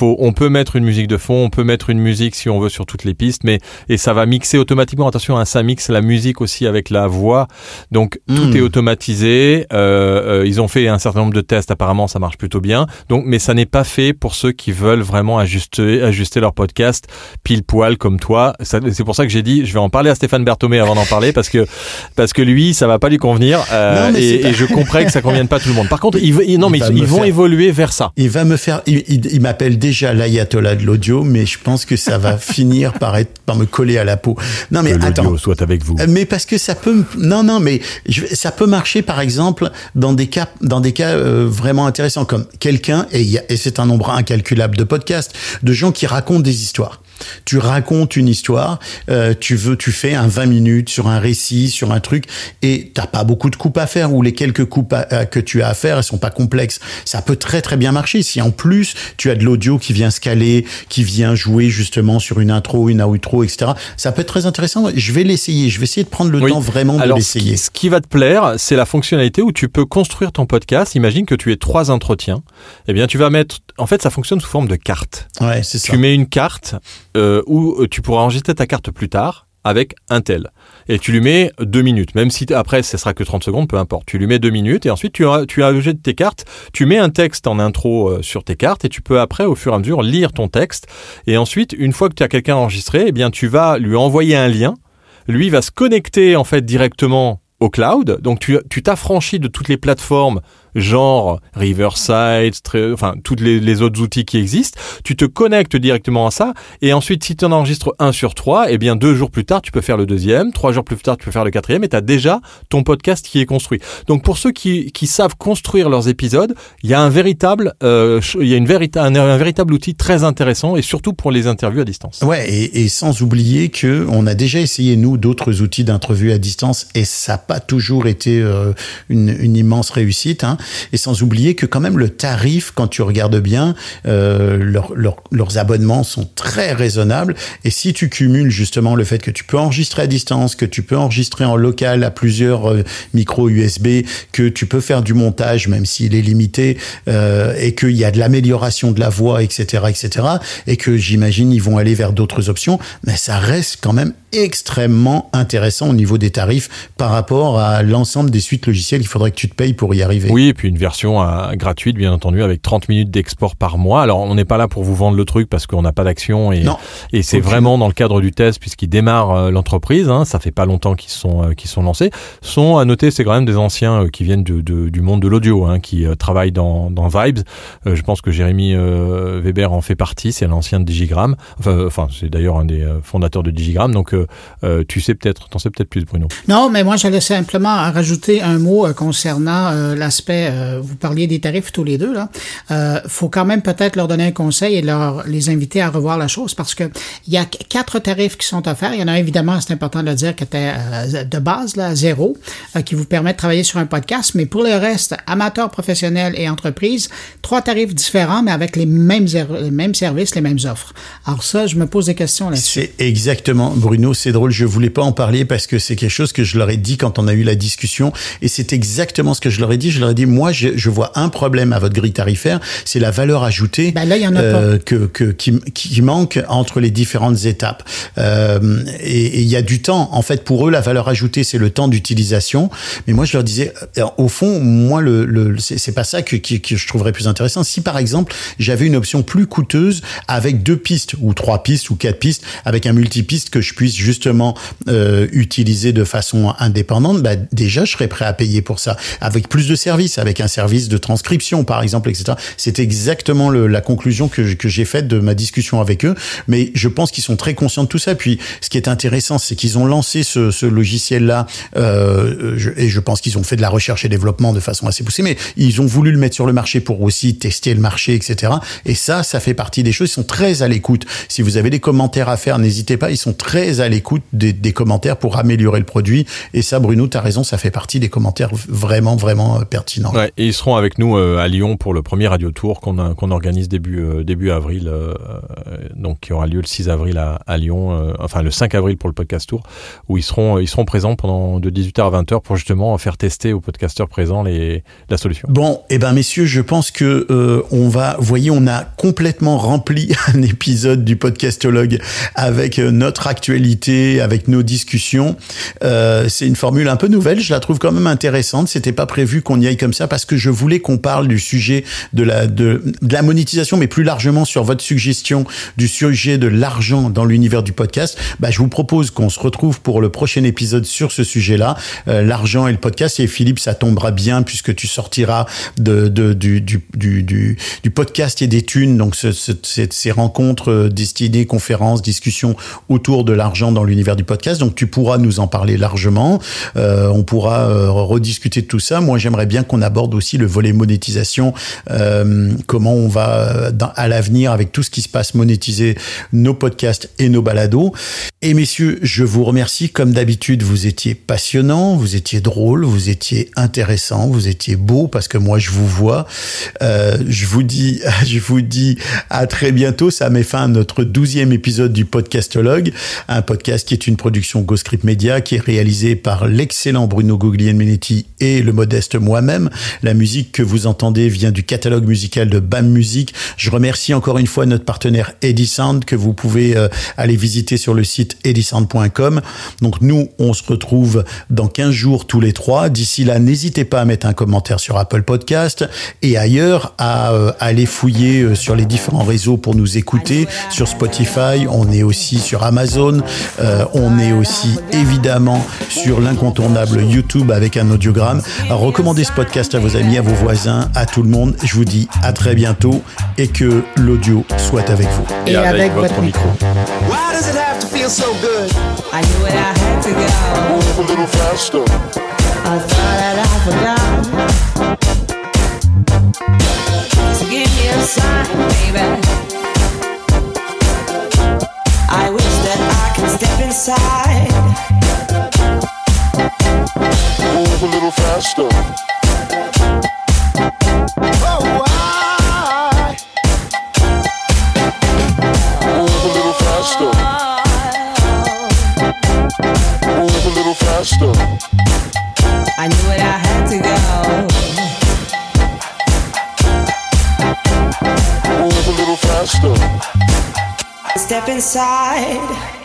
On peut mettre une musique de fond, on peut mettre une musique si on veut sur toutes les pistes, et ça va mixer automatiquement. Attention, ça mixe la musique aussi avec la voix, donc tout est automatisé. Ils ont fait un certain nombre de tests, apparemment ça marche plutôt bien. Donc, mais ça n'est pas fait pour ceux qui veulent vraiment ajuster leur podcast pile poil comme toi. C'est pour ça que j'ai dit, je vais en parler à Stéphane Berthomet avant d'en parler parce que lui, ça va pas lui convenir. Et je comprends que ça convienne pas tout le monde. Par contre, ils vont évoluer vers ça. Il va me faire, il m'appelle déjà l'ayatollah de l'audio, mais je pense que ça va finir par me coller à la peau. Non mais que l'audio soit avec vous. Mais parce que ça peut ça peut marcher par exemple dans des cas vraiment intéressants comme quelqu'un et c'est un nombre incalculable de podcasts de gens qui racontent des histoires. Tu racontes une histoire, tu fais un 20 minutes sur un récit, sur un truc, et t'as pas beaucoup de coupes à faire, ou les quelques coupes que tu as à faire, elles sont pas complexes. Ça peut très très bien marcher si en plus tu as de l'audio qui vient se caler, qui vient jouer justement sur une intro, une outro, etc. Ça peut être très intéressant. Je vais essayer de prendre le temps vraiment de l'essayer. Alors, ce qui va te plaire, c'est la fonctionnalité où tu peux construire ton podcast. Imagine que tu aies 3 entretiens. Eh bien, tu vas mettre... En fait, ça fonctionne sous forme de carte. Ouais, c'est ça. Tu mets une carte... où tu pourras enregistrer ta carte plus tard avec un tel. Et tu lui mets 2 minutes, même si après ce sera que 30 secondes, peu importe. Tu lui mets 2 minutes et ensuite tu as jeté tes cartes, tu mets un texte en intro sur tes cartes et tu peux après au fur et à mesure lire ton texte. Et ensuite, une fois que tu as quelqu'un enregistré, eh bien, tu vas lui envoyer un lien. Lui va se connecter en fait directement au cloud. Donc tu t'affranchis de toutes les plateformes genre Riverside, enfin tous les autres outils qui existent. Tu te connectes directement à ça et ensuite, si tu en enregistres 1/3, eh bien 2 jours plus tard, tu peux faire le deuxième, 3 jours plus tard, tu peux faire le quatrième et tu as déjà ton podcast qui est construit. Donc pour ceux qui savent construire leurs épisodes, il y a un véritable outil très intéressant et surtout pour les interviews à distance. Ouais, et sans oublier que on a déjà essayé nous d'autres outils d'interview à distance et ça n'a pas toujours été une immense réussite, hein. Et sans oublier que quand même le tarif, quand tu regardes bien, leurs abonnements sont très raisonnables. Et si tu cumules justement le fait que tu peux enregistrer à distance, que tu peux enregistrer en local à plusieurs micros USB, que tu peux faire du montage même s'il est limité, et qu'il y a de l'amélioration de la voix, etc., et que j'imagine ils vont aller vers d'autres options, mais ça reste quand même extrêmement intéressant au niveau des tarifs par rapport à l'ensemble des suites logicielles qu'il faudrait que tu te payes pour y arriver. Oui, et puis une version gratuite, bien entendu, avec 30 minutes d'export par mois. Alors, on n'est pas là pour vous vendre le truc parce qu'on n'a pas d'action et c'est vraiment dans le cadre du test puisqu'ils démarrent l'entreprise, hein, ça fait pas longtemps qu'ils sont lancés. Sont à noter, c'est quand même des anciens qui viennent du monde de l'audio, hein, qui travaillent dans Vibes. Je pense que Jérémy Weber en fait partie, c'est l'ancien de Digigram. Enfin, c'est d'ailleurs un des fondateurs de Digigram, donc t'en sais peut-être plus, Bruno. Non, mais moi, j'allais simplement rajouter un mot concernant l'aspect, vous parliez des tarifs tous les deux, là. Faut quand même peut-être leur donner un conseil et les inviter à revoir la chose parce que il y a 4 tarifs qui sont offerts. Il y en a un, évidemment, c'est important de le dire, qui était de base, là, 0, qui vous permet de travailler sur un podcast. Mais pour le reste, amateurs, professionnels et entreprises, 3 tarifs différents, mais avec les mêmes services, les mêmes offres. Alors ça, je me pose des questions là-dessus. C'est exactement, Bruno, c'est drôle, je voulais pas en parler parce que c'est quelque chose que je leur ai dit quand on a eu la discussion et c'est exactement ce que je leur ai dit. Je leur ai dit, moi, je vois un problème à votre grille tarifaire, c'est la valeur ajoutée qui manque entre les différentes étapes. Et il y a du temps. En fait, pour eux, la valeur ajoutée, c'est le temps d'utilisation. Mais moi, je leur disais, au fond, moi, c'est pas ça que je trouverais plus intéressant. Si, par exemple, j'avais une option plus coûteuse avec 2 pistes ou 3 pistes ou 4 pistes, avec un multipiste que je puisse justement utiliser de façon indépendante, bah, déjà, je serais prêt à payer pour ça. Avec plus de services, avec un service de transcription, par exemple, etc. C'est exactement la conclusion que j'ai faite de ma discussion avec eux. Mais je pense qu'ils sont très conscients de tout ça. Puis, ce qui est intéressant, c'est qu'ils ont lancé ce logiciel-là et je pense qu'ils ont fait de la recherche et développement de façon assez poussée, mais ils ont voulu le mettre sur le marché pour aussi tester le marché, etc. Et ça fait partie des choses. Ils sont très à l'écoute. Si vous avez des commentaires à faire, n'hésitez pas. Ils sont très à l'écoute des commentaires pour améliorer le produit. Et ça, Bruno, t'as raison, ça fait partie des commentaires vraiment, vraiment pertinents. Ouais, et ils seront avec nous à Lyon pour le premier Radio Tour qu'on organise début avril, donc qui aura lieu le 6 avril à Lyon, enfin le 5 avril pour le Podcast Tour, où ils seront présents pendant de 18h à 20h pour justement faire tester aux podcasteurs présents la solution. Bon, et ben messieurs, je pense que on a complètement rempli un épisode du Podcastologue avec notre actualité, avec nos discussions. C'est une formule un peu nouvelle, je la trouve quand même intéressante. C'était pas prévu qu'on y aille comme ça parce que je voulais qu'on parle du sujet de la monétisation, mais plus largement sur votre suggestion du sujet de l'argent dans l'univers du podcast. Bah, je vous propose qu'on se retrouve pour le prochain épisode sur ce sujet-là, l'argent et le podcast. Et Philippe, ça tombera bien puisque tu sortiras du podcast et des thunes, donc ces rencontres destinées, conférences, discussions autour de l'argent dans l'univers du podcast. Donc tu pourras nous en parler largement. On pourra rediscuter de tout ça. Moi, j'aimerais bien qu'on aborde aussi le volet monétisation, comment on va à l'avenir avec tout ce qui se passe monétiser nos podcasts et nos balados. Et messieurs, je vous remercie. Comme d'habitude, vous étiez passionnants, vous étiez drôles, vous étiez intéressants, vous étiez beaux parce que moi, je vous vois. Je vous dis à très bientôt. Ça met fin à notre 12e épisode du Podcastologue, un podcast qui est une production GoScript Media, qui est réalisé par l'excellent Bruno Guglielmini et le modeste moi-même. La musique que vous entendez vient du catalogue musical de BAM Music. Je remercie encore une fois notre partenaire Eddy Sound, que vous pouvez aller visiter sur le site eddysound.com. Donc nous, on se retrouve dans 15 jours tous les 3. D'ici là, n'hésitez pas à mettre un commentaire sur Apple Podcasts et ailleurs, à aller fouiller sur les différents réseaux pour nous écouter. Sur Spotify, on est aussi sur Amazon, On est aussi évidemment sur l'incontournable YouTube avec un audiogramme. Recommandez ce podcast à vos amis, à vos voisins, à tout le monde. Je vous dis à très bientôt et que l'audio soit avec vous. Et avec votre micro. Why does it have to feel so good? I knew it, I had to go. Move a little faster. I thought that I forgot. So give me a sign, baby. I wish that I could step inside. Move a little faster. Oh, wow. Faster. I knew it, I had to go. Move a little faster. Step inside.